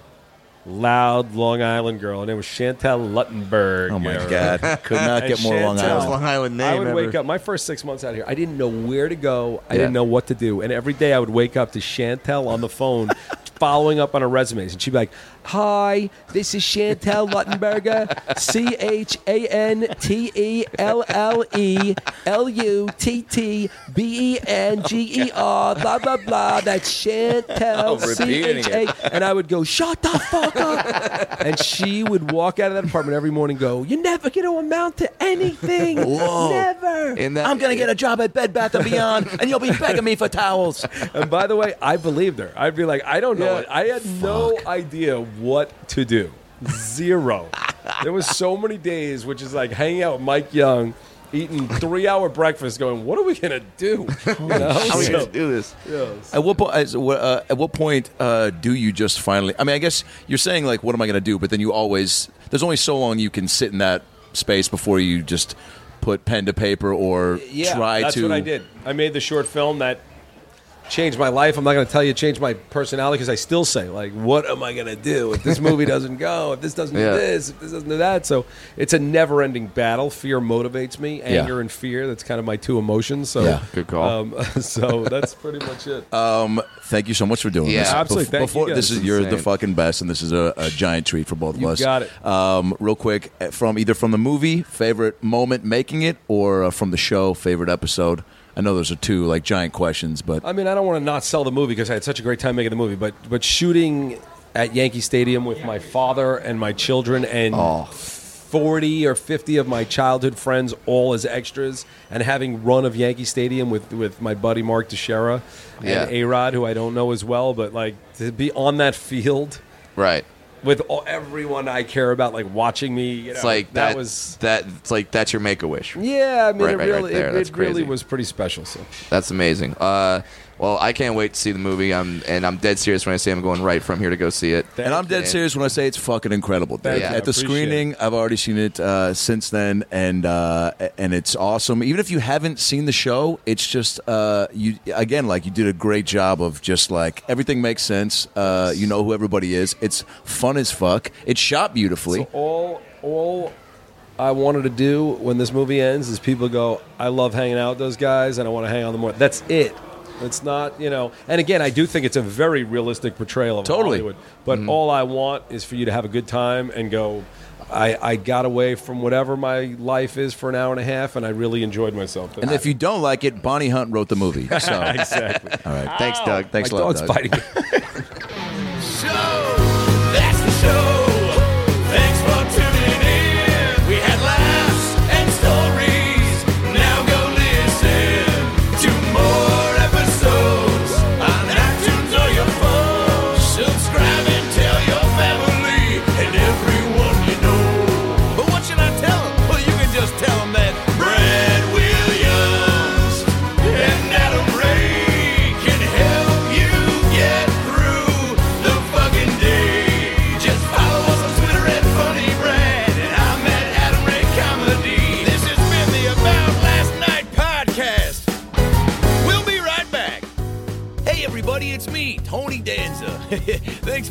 loud Long Island girl, and it was Chantel Luttenberg. Oh my God, could not get more Chantel, Long Island. Long Island name. I would ever. wake up. My first six months out of here, I didn't know where to go. I yeah. didn't know what to do, and every day I would wake up to Chantel on the phone, following up on her resumes, and she'd be like, "Hi, this is Chantel Luttenberger, C H A N T E L L E L U T T B E N G E R, blah blah blah." That's Chantel, C H A, and I would go, "Shut the fuck." And she would walk out of that apartment every morning and go, "You're never going to amount to anything. Whoa. Never. In that, I'm going to get a job at Bed Bath and Beyond, and you'll be begging me for towels." And by the way, I believed her. I'd be like, I don't know. Yeah, I had fuck. no idea what to do. Zero. There was so many days, which is like hanging out with Mike Young, eating three-hour breakfast, going, what are we going to do? You know? How are we going to do this? Yes. At what, po- uh, at what point uh, do you just finally... I mean, I guess you're saying, like, what am I going to do? But then you always... There's only so long you can sit in that space before you just put pen to paper or yeah, try to... Yeah, that's what I did. I made the short film that changed my life. I'm not going to tell you it changed my personality because I still say, like, what am I going to do if this movie doesn't go, if this doesn't yeah. do this, if this doesn't do that? So it's a never-ending battle. Fear motivates me. Anger yeah. and fear, that's kind of my two emotions. So, yeah, good call. Um, so that's pretty much it. Um, thank you so much for doing yeah. this. Yeah, absolutely. Bef- thank before, you guys. This is, you're the fucking best, and this is a, a giant treat for both of you us. You got it. Um, real quick, from either from the movie, favorite moment making it, or uh, from the show, favorite episode. I know those are two like giant questions, but I mean, I don't want to not sell the movie because I had such a great time making the movie. But but shooting at Yankee Stadium with my father and my children and oh. forty or fifty of my childhood friends all as extras, and having run of Yankee Stadium with, with my buddy Mark Teixeira yeah. and A-Rod, who I don't know as well, but like to be on that field, right? With all, everyone I care about, like watching me, you know, it's like that, that was that. It's like that's your Make-A-Wish. Yeah, I mean, right, it really, right it, it really was pretty special. So that's amazing. Uh, well, I can't wait to see the movie. I'm and I'm dead serious when I say I'm going right from here to go see it. Thank and I'm dead you. serious when I say it's fucking incredible. Dude. Yeah, at the screening, it. I've already seen it uh, since then, and uh, and it's awesome. Even if you haven't seen the show, it's just uh, you again, like you did a great job of just like everything makes sense. Uh, you know who everybody is. It's fun as fuck. It's shot beautifully. So all all. I wanted to do when this movie ends is people go, I love hanging out with those guys, and I want to hang out with them more. That's it. It's not, you know, and again, I do think it's a very realistic portrayal of totally. Hollywood. But mm-hmm. all I want is for you to have a good time and go, I, I got away from whatever my life is for an hour and a half, and I really enjoyed myself. And I, if you don't like it, Bonnie Hunt wrote the movie. So. Exactly. All right. Ow. Thanks, Doug. Thanks my a lot, dog's Doug. Biting. Show! That's the show! Thanks for tuning in. Thanks